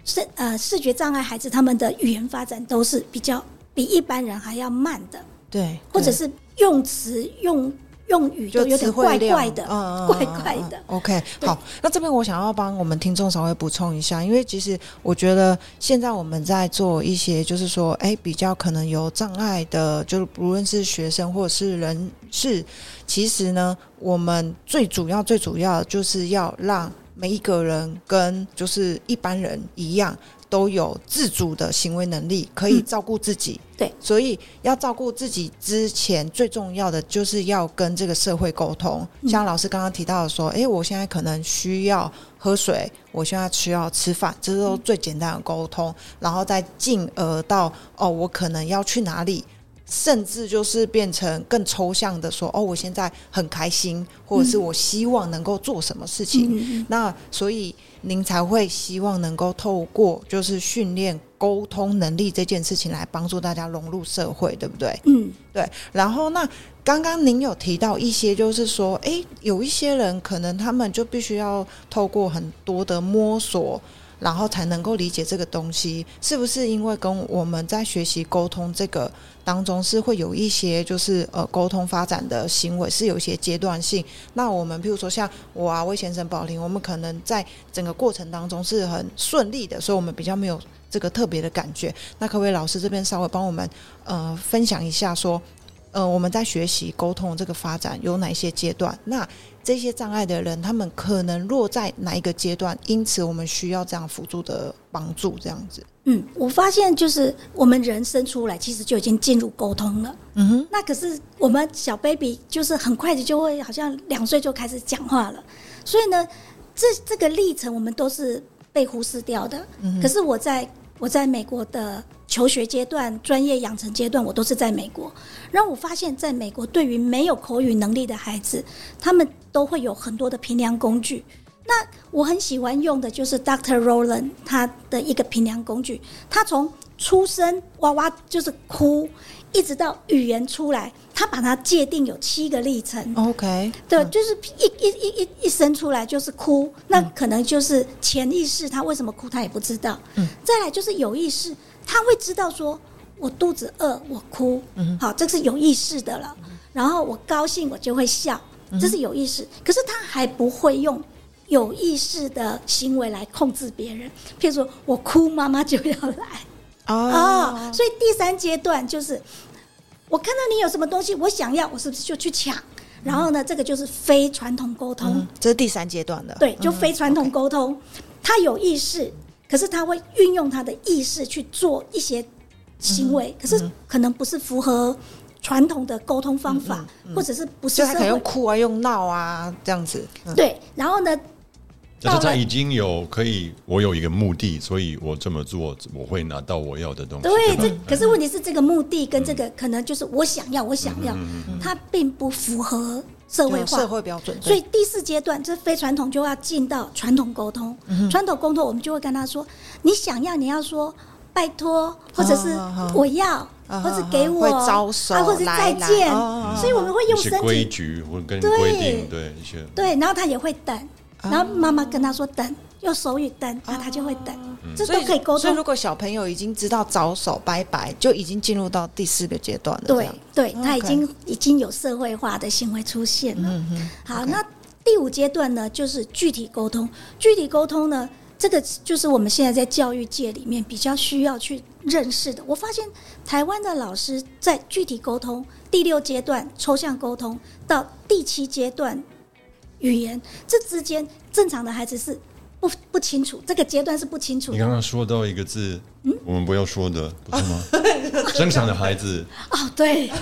是、呃、视觉障碍孩子他们的语言发展都是比较比一般人还要慢的， 对, 对或者是用词用用语就有点怪怪的、嗯、怪怪的、嗯嗯嗯、OK 好，那这边我想要帮我们听众稍微补充一下，因为其实我觉得现在我们在做一些就是说、欸、比较可能有障碍的，就不论是学生或者是人士，其实呢我们最主要最主要就是要让每一个人跟就是一般人一样都有自主的行为能力，可以照顾自己、嗯、对，所以要照顾自己之前最重要的就是要跟这个社会沟通、嗯、像老师刚刚提到的说、欸、我现在可能需要喝水，我现在需要吃饭，这都最简单的沟通、嗯、然后再进而到哦，我可能要去哪里，甚至就是变成更抽象的说哦，我现在很开心，或者是我希望能够做什么事情、嗯、那所以您才会希望能够透过就是训练沟通能力这件事情来帮助大家融入社会，对不对？嗯，对。然后那刚刚您有提到一些就是说诶，有一些人可能他们就必须要透过很多的摸索，然后才能够理解这个东西，是不是因为跟我们在学习沟通这个当中是会有一些就是呃沟通发展的行为是有一些阶段性，那我们譬如说像我啊魏先生宝玲，我们可能在整个过程当中是很顺利的，所以我们比较没有这个特别的感觉，那可不可以老师这边稍微帮我们呃分享一下说呃我们在学习沟通这个发展有哪些阶段，那这些障碍的人他们可能落在哪一个阶段，因此我们需要这样辅助的帮助这样子。嗯，我发现就是我们人生出来其实就已经进入沟通了，嗯哼，那可是我们小 baby 就是很快的就会好像两岁就开始讲话了，所以呢这这个历程我们都是被忽视掉的、嗯、可是我在我在美国的求学阶段、专业养成阶段，我都是在美国，然后我发现在美国对于没有口语能力的孩子，他们都会有很多的评量工具。那我很喜欢用的就是 doctor Roland 他的一个评量工具，他从出生娃娃就是哭一直到语言出来，他把它界定有七个历程。 OK， 对，就是一一一一一生出来就是哭，那可能就是潜意识他为什么哭他也不知道、嗯、再来就是有意识，他会知道说我肚子饿我哭、嗯、好，这是有意识的了。然后我高兴我就会笑，这是有意识、嗯、可是他还不会用有意识的行为来控制别人，譬如说我哭妈妈就要来哦、oh. oh, 所以第三阶段就是我看到你有什么东西我想要，我是不是就去抢、嗯、然后呢这个就是非传统沟通、嗯、这是第三阶段的，对，就非传统沟通、嗯 okay、他有意识，可是他会运用他的意识去做一些行为、嗯、可是可能不是符合传统的沟通方法、嗯嗯嗯、或者是不是社会，就他可能用哭啊用闹啊这样子、嗯、对。然后呢就是他已经有可以，我有一个目的，所以我这么做我会拿到我要的东西。 对, 对，可是问题是这个目的跟这个可能就是我想要我想要、嗯、它并不符合社会化社会标准。所以第四阶段这非传统就要进到传统沟通、嗯、传统沟通我们就会跟他说你想要你要说拜托，或者是我要、啊、或者给我、啊、会招手、啊、或者再见、啊、所以我们会用身体一些规矩跟规定， 对, 对, 对然后他也会等，然后妈妈跟他说等，用手语等，然后他就会等、嗯、这都可以沟通。所以如果小朋友已经知道招手拜拜，就已经进入到第四个阶段了。对对，他已经、okay. 已经有社会化的行为出现了、嗯、好、okay. 那第五阶段呢就是具体沟通。具体沟通呢，这个就是我们现在在教育界里面比较需要去认识的。我发现台湾的老师在具体沟通第六阶段抽象沟通到第七阶段语言，这之间正常的孩子是 不, 不清楚，这个阶段是不清楚的。你刚刚说到一个字、嗯、我们不要说的，不是吗？正常的孩子哦，对、啊、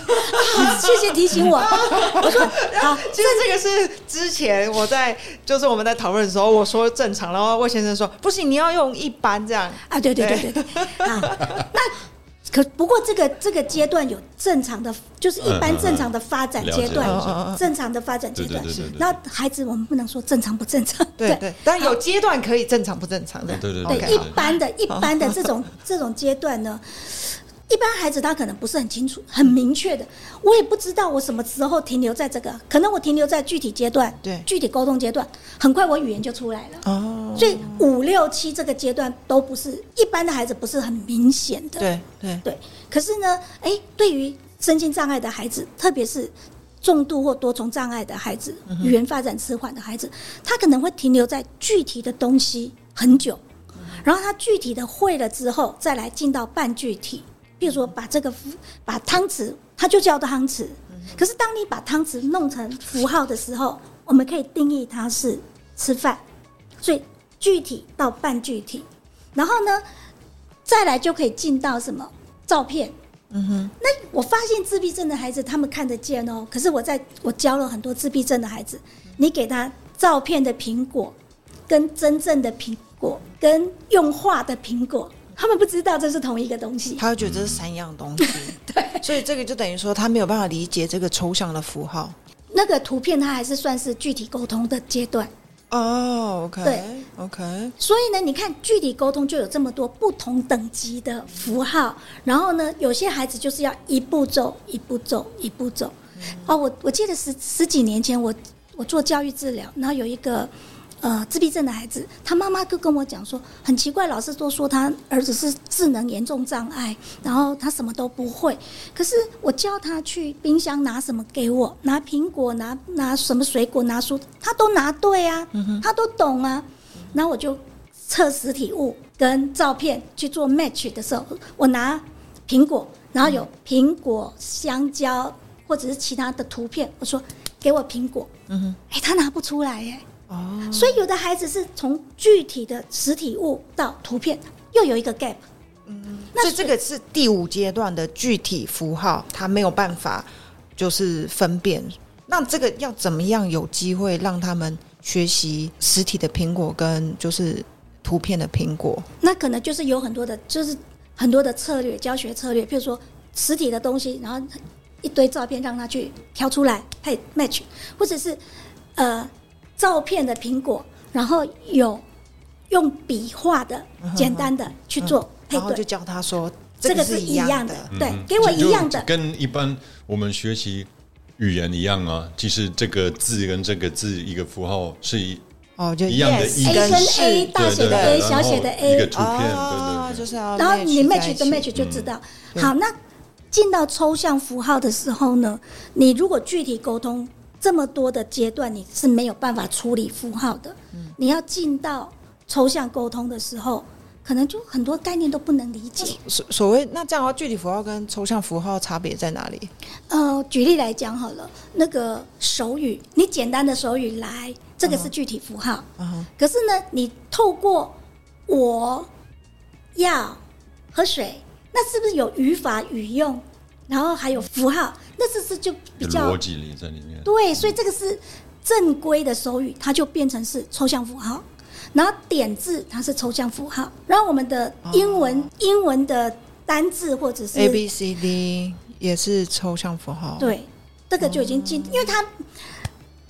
谢谢提醒我。我说好，其实这个是之前我在就是我们在讨论的时候我说正常，然后魏先生说不行你要用一般这样啊，对对对对对啊。那可不过这个这个阶段有正常的，就是一般正常的发展阶段、嗯嗯、正常的发展阶段。那孩子我们不能说正常不正常，对 对, 對，但有阶段可以正常不正常的，对对 对, 對, 對, 對, 對, 對, 對, 對, 對一般的一般的这种这种阶段呢，一般孩子他可能不是很清楚很明确的，我也不知道我什么时候停留在这个，可能我停留在具体阶段，对，具体沟通阶段，很快我语言就出来了、哦、所以五六七这个阶段都不是一般的孩子不是很明显的，对对对。可是呢、欸、对于身心障碍的孩子，特别是重度或多重障碍的孩子，语言发展迟缓的孩子，他可能会停留在具体的东西很久，然后他具体的会了之后再来进到半具体。比如说把这个把汤匙，它就叫汤匙，可是当你把汤匙弄成符号的时候，我们可以定义它是吃饭。所以具体到半具体，然后呢再来就可以进到什么照片、嗯、哼。那我发现自闭症的孩子他们看得见哦，可是我在我教了很多自闭症的孩子，你给他照片的苹果跟真正的苹果跟用画的苹果，他们不知道这是同一个东西，他会觉得这是三样东西对，所以这个就等于说他没有办法理解这个抽象的符号，那个图片它还是算是具体沟通的阶段哦、oh, OK OK。 所以呢你看具体沟通就有这么多不同等级的符号，然后呢有些孩子就是要一步走一步走一步走、嗯哦、我, 我记得 十, 十几年前 我, 我做教育治疗，然后有一个呃，自闭症的孩子，他妈妈就跟我讲说很奇怪，老师都说他儿子是智能严重障碍，然后他什么都不会，可是我叫他去冰箱拿什么给我，拿苹果 拿, 拿什么水果拿书，他都拿对啊、嗯、他都懂啊。然后我就测实体物跟照片去做 match 的时候，我拿苹果，然后有苹果香蕉或者是其他的图片，我说给我苹果、嗯欸、他拿不出来耶、欸Oh. 所以有的孩子是从具体的实体物到图片又有一个 gap、嗯、那所以这个是第五阶段的具体符号，他没有办法就是分辨。那这个要怎么样有机会让他们学习实体的苹果跟就是图片的苹果？那可能就是有很多的就是很多的策略，教学策略，譬如说实体的东西，然后一堆照片让他去挑出来配 match， 或者是呃照片的苹果，然后有用笔画的简单的去做配对，嗯嗯，然后就教他说这个是一样的，嗯，对，给我一样的，跟一般我们学习语言一样啊，其实这个字跟这个字一个符号是一哦，就一样的 yes, A 跟 A 大写的 A 小写的 A 一个图片，哦，对对对，就是要，然后你 match 的 match 就知道，嗯，好，那进到抽象符号的时候呢，你如果具体沟通这么多的阶段你是没有办法处理符号的，嗯，你要进到抽象沟通的时候可能就很多概念都不能理解。所谓那这样的话，具体符号跟抽象符号差别在哪里？呃，举例来讲好了，那个手语，你简单的手语来，这个是具体符号。Uh-huh. 可是呢，你透过我要喝水，那是不是有语法、语用，然后还有符号？那这是就比较逻辑在里面。对，所以这个是正规的手语，它就变成是抽象符号。然后点字它是抽象符号，然后我们的英文、哦、英文的单字或者是 A B C D 也是抽象符号。对，这个就已经进、哦，因为它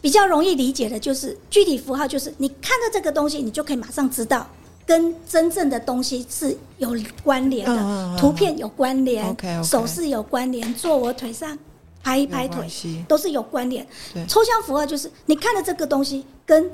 比较容易理解的就是具体符号，就是你看到这个东西，你就可以马上知道跟真正的东西是有关联的，哦、图片有关联，哦、okay, okay 手势有关联，坐我腿上拍一拍腿都是有关联。抽象符号就是你看到这个东西跟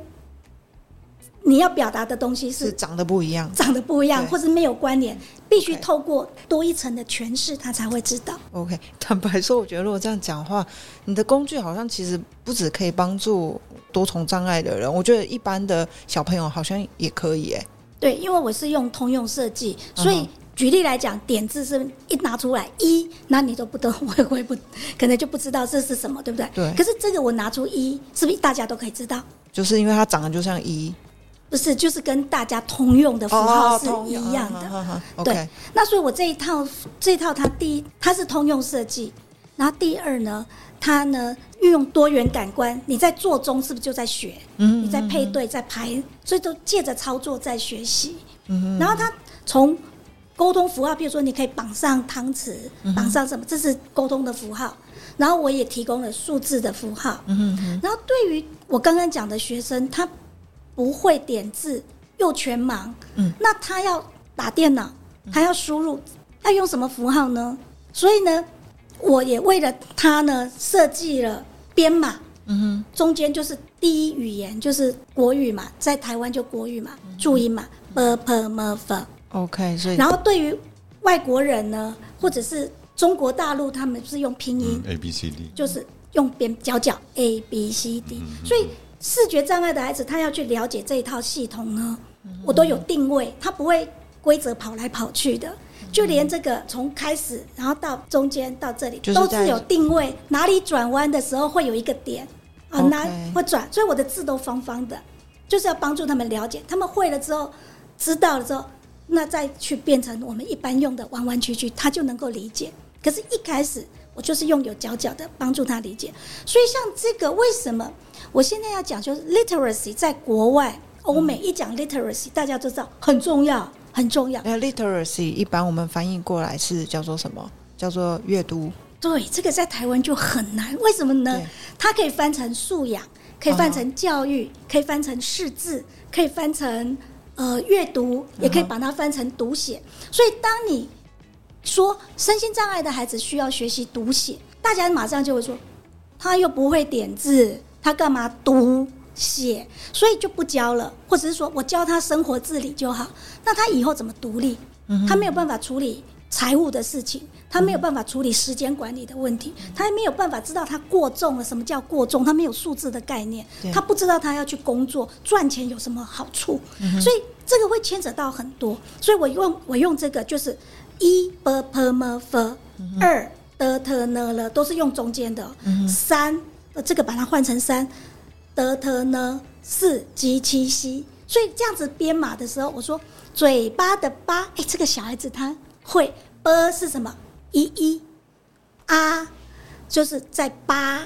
你要表达的东西 是, 是长得不一样长得不一样或是没有关联，必须透过多一层的诠释他才会知道。 OK， 坦白说我觉得如果这样讲的话，你的工具好像其实不只可以帮助多重障碍的人，我觉得一般的小朋友好像也可以。欸，对，因为我是用通用设计，所以举例来讲，点字是一拿出来一，那你都不得会会不可能就不知道这是什么，对不对？对。可是这个我拿出一，是不是大家都可以知道？就是因为它长得就像一，不是，就是跟大家通用的符号是一样的。Oh, oh, oh, oh, okay. 对，那所以我这一套这一套它第一它是通用设计，然后第二呢，它呢运用多元感官，你在做中是不是就在学？嗯，你在配对，在排，所以都借着操作在学习。嗯，然后它从沟通符号，比如说你可以绑上汤匙，绑上什么，这是沟通的符号。然后我也提供了数字的符号。嗯，然后对于我刚刚讲的学生，他不会点字又全盲，嗯，那他要打电脑，他要输入，他用什么符号呢？所以呢，我也为了他呢设计了编码，嗯哼，中间就是第一语言就是国语嘛，在台湾就国语嘛，嗯，注音嘛 ，b p m f。OK， 所以然后对于外国人呢，或者是中国大陆，他们是用拼音，嗯，A B C D， 就是用边角角 A B C D，嗯，所以视觉障碍的孩子，他要去了解这一套系统呢，我都有定位，他不会规则跑来跑去的，就连这个从开始，然后到中间到这里，就是，都是有定位，哪里转弯的时候会有一个点，啊，okay ，哪会转，所以我的字都方方的，就是要帮助他们了解，他们会了之后，知道了之后，那再去变成我们一般用的弯弯曲曲，他就能够理解。可是，一开始我就是用有角角的帮助他理解。所以像这个为什么我现在要讲就是 literacy， 在国外欧美一讲 literacy， 大家都知道很重要很重要。那 literacy 一般我们翻译过来是叫做什么？叫做阅读。对，这个在台湾就很难，为什么呢？它可以翻成素养，可以翻成教育，可以翻成识字，可以翻成呃阅读，也可以把它翻成读写。所以当你说身心障碍的孩子需要学习读写，大家马上就会说他又不会点字，他干嘛读写，所以就不教了，或者是说我教他生活自理就好，那他以后怎么独立？他没有办法处理财务的事情，他没有办法处理时间管理的问题，他没有办法知道他过重了，什么叫过重，他没有数字的概念，他不知道他要去工作赚钱有什么好处，所以这个会牵扯到很多。所以我用我用这个就是一 b p m f， 二 d t n l 都是用中间的，三这个把它换成三 d t n 四 g 七 c， 所以这样子编码的时候，我说嘴巴的八，哎，这个小孩子他会 b 是什么？一一啊，就是在八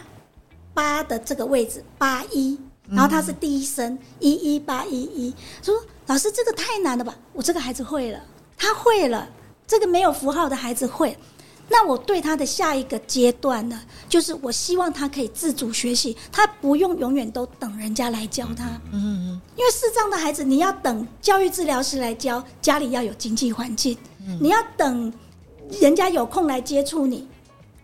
八的这个位置，八一，然后它是第一声一一八一一，说老师这个太难了吧？我这个孩子会了，他会了。这个没有符号的孩子会，那我对他的下一个阶段呢，就是我希望他可以自主学习，他不用永远都等人家来教他。嗯嗯，因为视障的孩子，你要等教育治疗师来教，家里要有经济环境，你要等人家有空来接触你，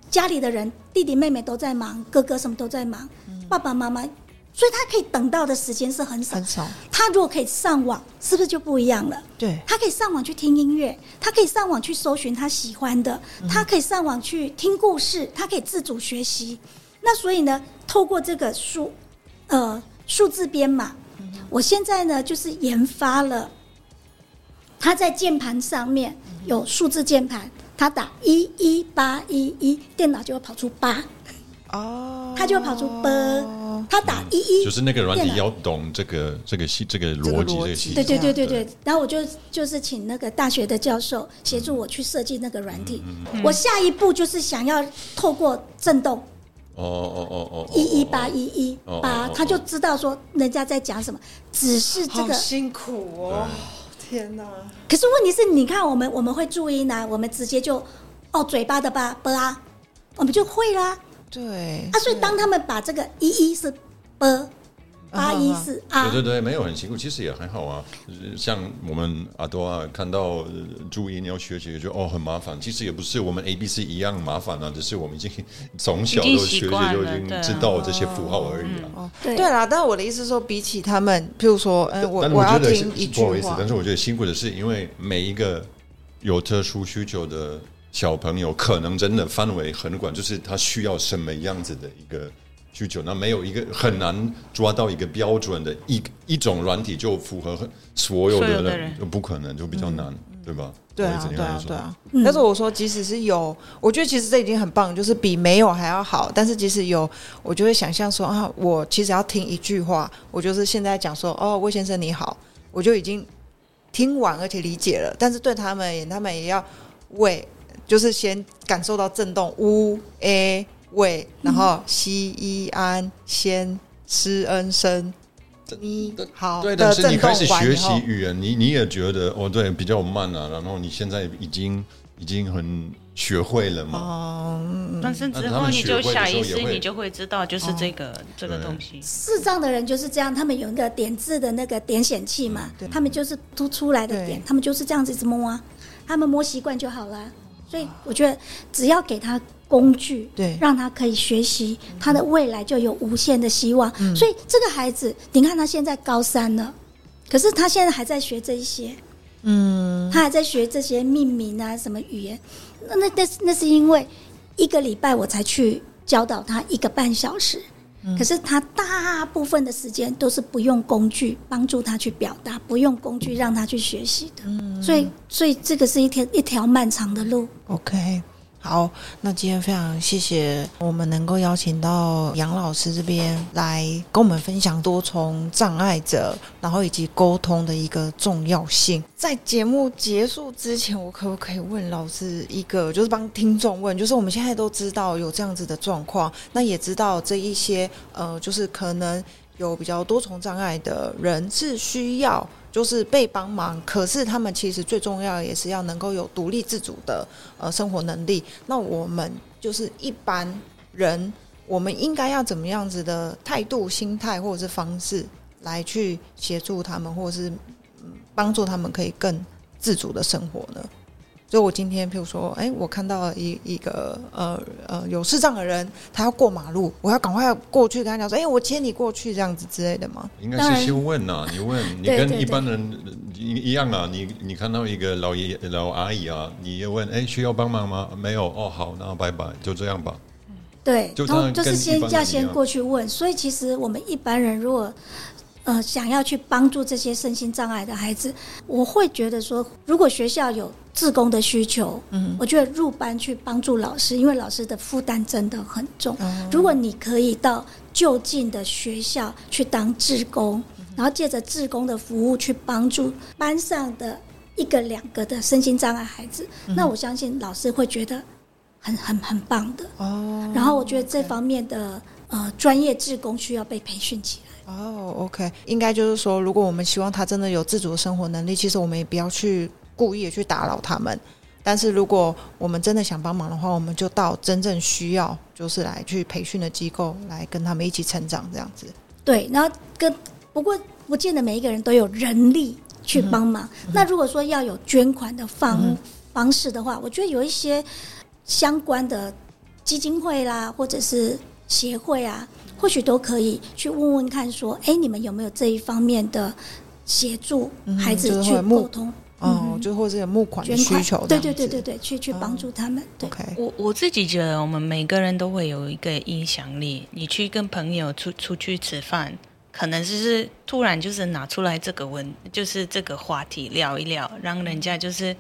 家里的人弟弟妹妹都在忙，哥哥什么都在忙，爸爸妈妈，所以他可以等到的时间是很少很少。他如果可以上网，是不是就不一样了？对，他可以上网去听音乐，他可以上网去搜寻他喜欢的，嗯，他可以上网去听故事，他可以自主学习。那所以呢，透过这个数呃数字编码，嗯，我现在呢就是研发了，他在键盘上面有数字键盘，他打一一八一一，电脑就会跑出八。哦，他就会跑出八。他打一一，就是那个软体要懂这个这个系这个逻辑这个系，对对对对对。然后我就就是请那个大学的教授协助我去设计那个软体。我下一步就是想要透过震动，哦哦哦哦，一一八一一八，他就知道说人家在讲什么。只是这个好辛苦哦，天哪！可是问题是，你看我们我们会注音啊，我们直接就哦嘴巴的吧吧啊，我们就会啦。对啊，所以当他们把这个一一是八，八一是啊，对对对，没有很辛苦，其实也很好啊。像我们阿多啊，看到注音要学习，就哦很麻烦。其实也不是我们 A B C 一样麻烦啊，只是我们已经从小都学习，就已经知道这些符号而已啊。哦嗯哦，对啦，但我的意思是说，比起他们，譬如说，嗯，我我要听一句话，不好意思，但是我觉得辛苦的是，因为每一个有特殊需求的小朋友可能真的范围很广，就是他需要什么样子的一个需求，那没有一个很难抓到一个标准的一一种软体就符合所有的 人, 有的人就不可能，就比较难，嗯，对吧？对啊，对啊，对啊。但是我说，即使是有，我觉得其实这已经很棒，就是比没有还要好。但是即使有，我就会想象说啊，我其实要听一句话，我就是现在讲说哦，魏先生你好，我就已经听完而且理解了。但是对他们，他们也要喂。就是先感受到震动，乌 a 喂，然后西一安先施恩生，你好的震动。对，但是你开始学习语言，你你也觉得哦，对，比较慢啊。然后你现在已经已经很学会了嘛。哦，嗯，但是之后你就下意识你就会知道，就是这个，哦，这个东西。视障的人就是这样，他们有一个点字的那个点显器嘛，嗯，他们就是凸出来的点，他们就是这样子摸啊，他们摸习惯就好了。所以我觉得只要给他工具，对，让他可以学习，他的未来就有无限的希望，嗯，所以这个孩子你看他现在高三了，可是他现在还在学这一些，嗯，他还在学这些命名啊什么语言， 那, 那, 那是因为一个礼拜我才去教导他一个半小时，可是他大部分的时间都是不用工具帮助他去表达，不用工具让他去学习的，嗯，所以所以这个是一条一条漫长的路。 OK， 好，那今天非常谢谢我们能够邀请到杨老师这边来跟我们分享多重障碍者然后以及沟通的一个重要性。在节目结束之前，我可不可以问老师一个，就是帮听众问，就是我们现在都知道有这样子的状况，那也知道这一些呃，就是可能有比较多重障碍的人是需要就是被帮忙，可是他们其实最重要的也是要能够有独立自主的呃生活能力。那我们就是一般人，我们应该要怎么样子的态度、心态或者是方式来去协助他们，或者是帮助他们可以更自主的生活呢？所以我今天譬如说，哎，我看到一一个呃呃有视障的人，他要过马路，我要赶快过去跟他讲说，哎，我接你过去这样子之类的吗？应该是先问啊，你问，你跟一般人一样啊，你你看到一个老爷老阿姨啊，你也问，哎，需要帮忙吗？没有，哦，好，那拜拜，就这样吧。对，就就是先要先过去问。所以其实我们一般人如果呃，想要去帮助这些身心障碍的孩子，我会觉得说，如果学校有志工的需求，嗯，我觉得入班去帮助老师，因为老师的负担真的很重，嗯，如果你可以到就近的学校去当志工，嗯，然后借着志工的服务去帮助班上的一个两个的身心障碍孩子，嗯，那我相信老师会觉得很很很棒的哦。然后我觉得这方面的，okay，呃专业志工需要被培训起来。哦，oh ，OK， 应该就是说，如果我们希望他真的有自主的生活能力，其实我们也不要去故意的去打扰他们，但是如果我们真的想帮忙的话，我们就到真正需要就是来去培训的机构来跟他们一起成长这样子。对，然后跟不过不见得每一个人都有人力去帮忙、嗯、那如果说要有捐款的方、嗯、方式的话，我觉得有一些相关的基金会啦或者是协会啊，或许都可以去问问看说哎、欸，你们有没有这一方面的协助孩子去沟通、嗯哦，就或者有募款的需求，对对对对对，去去帮助他们。对， okay. 我我自己觉得，我们每个人都会有一个影响力。你去跟朋友出出去吃饭，可能就是突然就是拿出来这个问，就是这个话题聊一聊，让人家就是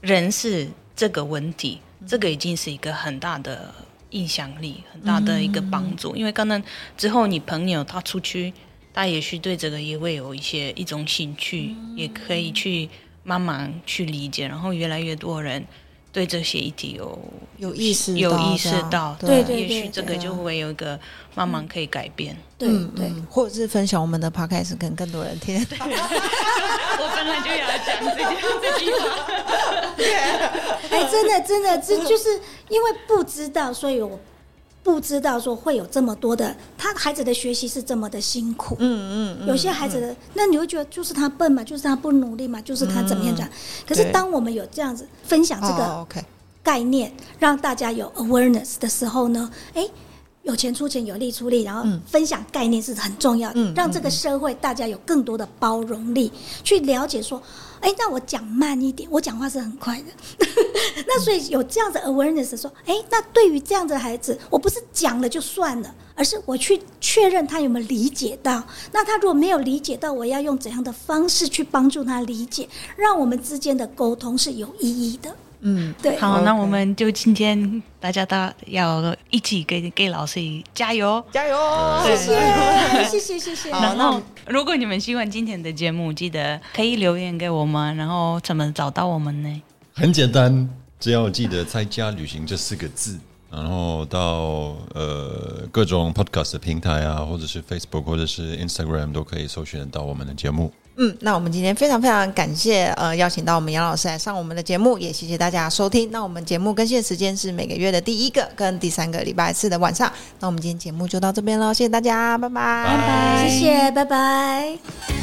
认识这个问题，这个已经是一个很大的影响力，很大的一个帮助。嗯嗯嗯嗯，因为可能之后你朋友他出去，他也许对这个也会有一些一种兴趣，嗯、也可以去。慢慢去理解，然后越来越多人对这些议题有有意识到，有意识到，对对，也许这个就会有一个慢慢可以改变，对对，对嗯、或者是分享我们的 podcast 跟更多人听。我本来就要讲这这句话，哎，真的真的，这就是因为不知道，所以我。不知道说会有这么多的，他孩子的学习是这么的辛苦，嗯 嗯, 嗯有些孩子的、嗯、那你会觉得就是他笨嘛，就是他不努力嘛，就是他怎么样讲、嗯、可是当我们有这样子分享这个概念、哦 okay、让大家有 awareness 的时候呢，哎，有钱出钱，有力出力，然后分享概念是很重要的、嗯、让这个社会大家有更多的包容力、嗯嗯、去了解说哎，那我讲慢一点，我讲话是很快的。那所以有这样的 awareness 说，哎，那对于这样的孩子，我不是讲了就算了，而是我去确认他有没有理解到。那他如果没有理解到，我要用怎样的方式去帮助他理解，让我们之间的沟通是有意义的。嗯，对。好， okay. 那我们就今天大家大要一起给给老师加油，加油！谢谢，谢谢，谢谢。然后，如果你们喜欢今天的节目，记得可以留言给我们。然后怎么找到我们呢？很简单，只要记得在家旅行这四个字，然后到呃各种 podcast 的平台啊，或者是 Facebook 或者是 Instagram 都可以搜寻到我们的节目。嗯，那我们今天非常非常感谢呃邀请到我们杨老师来上我们的节目，也谢谢大家收听。那我们节目更新的时间是每个月的第一个跟第三个礼拜四的晚上。那我们今天节目就到这边咯，谢谢大家，拜拜，拜拜，谢谢，拜拜。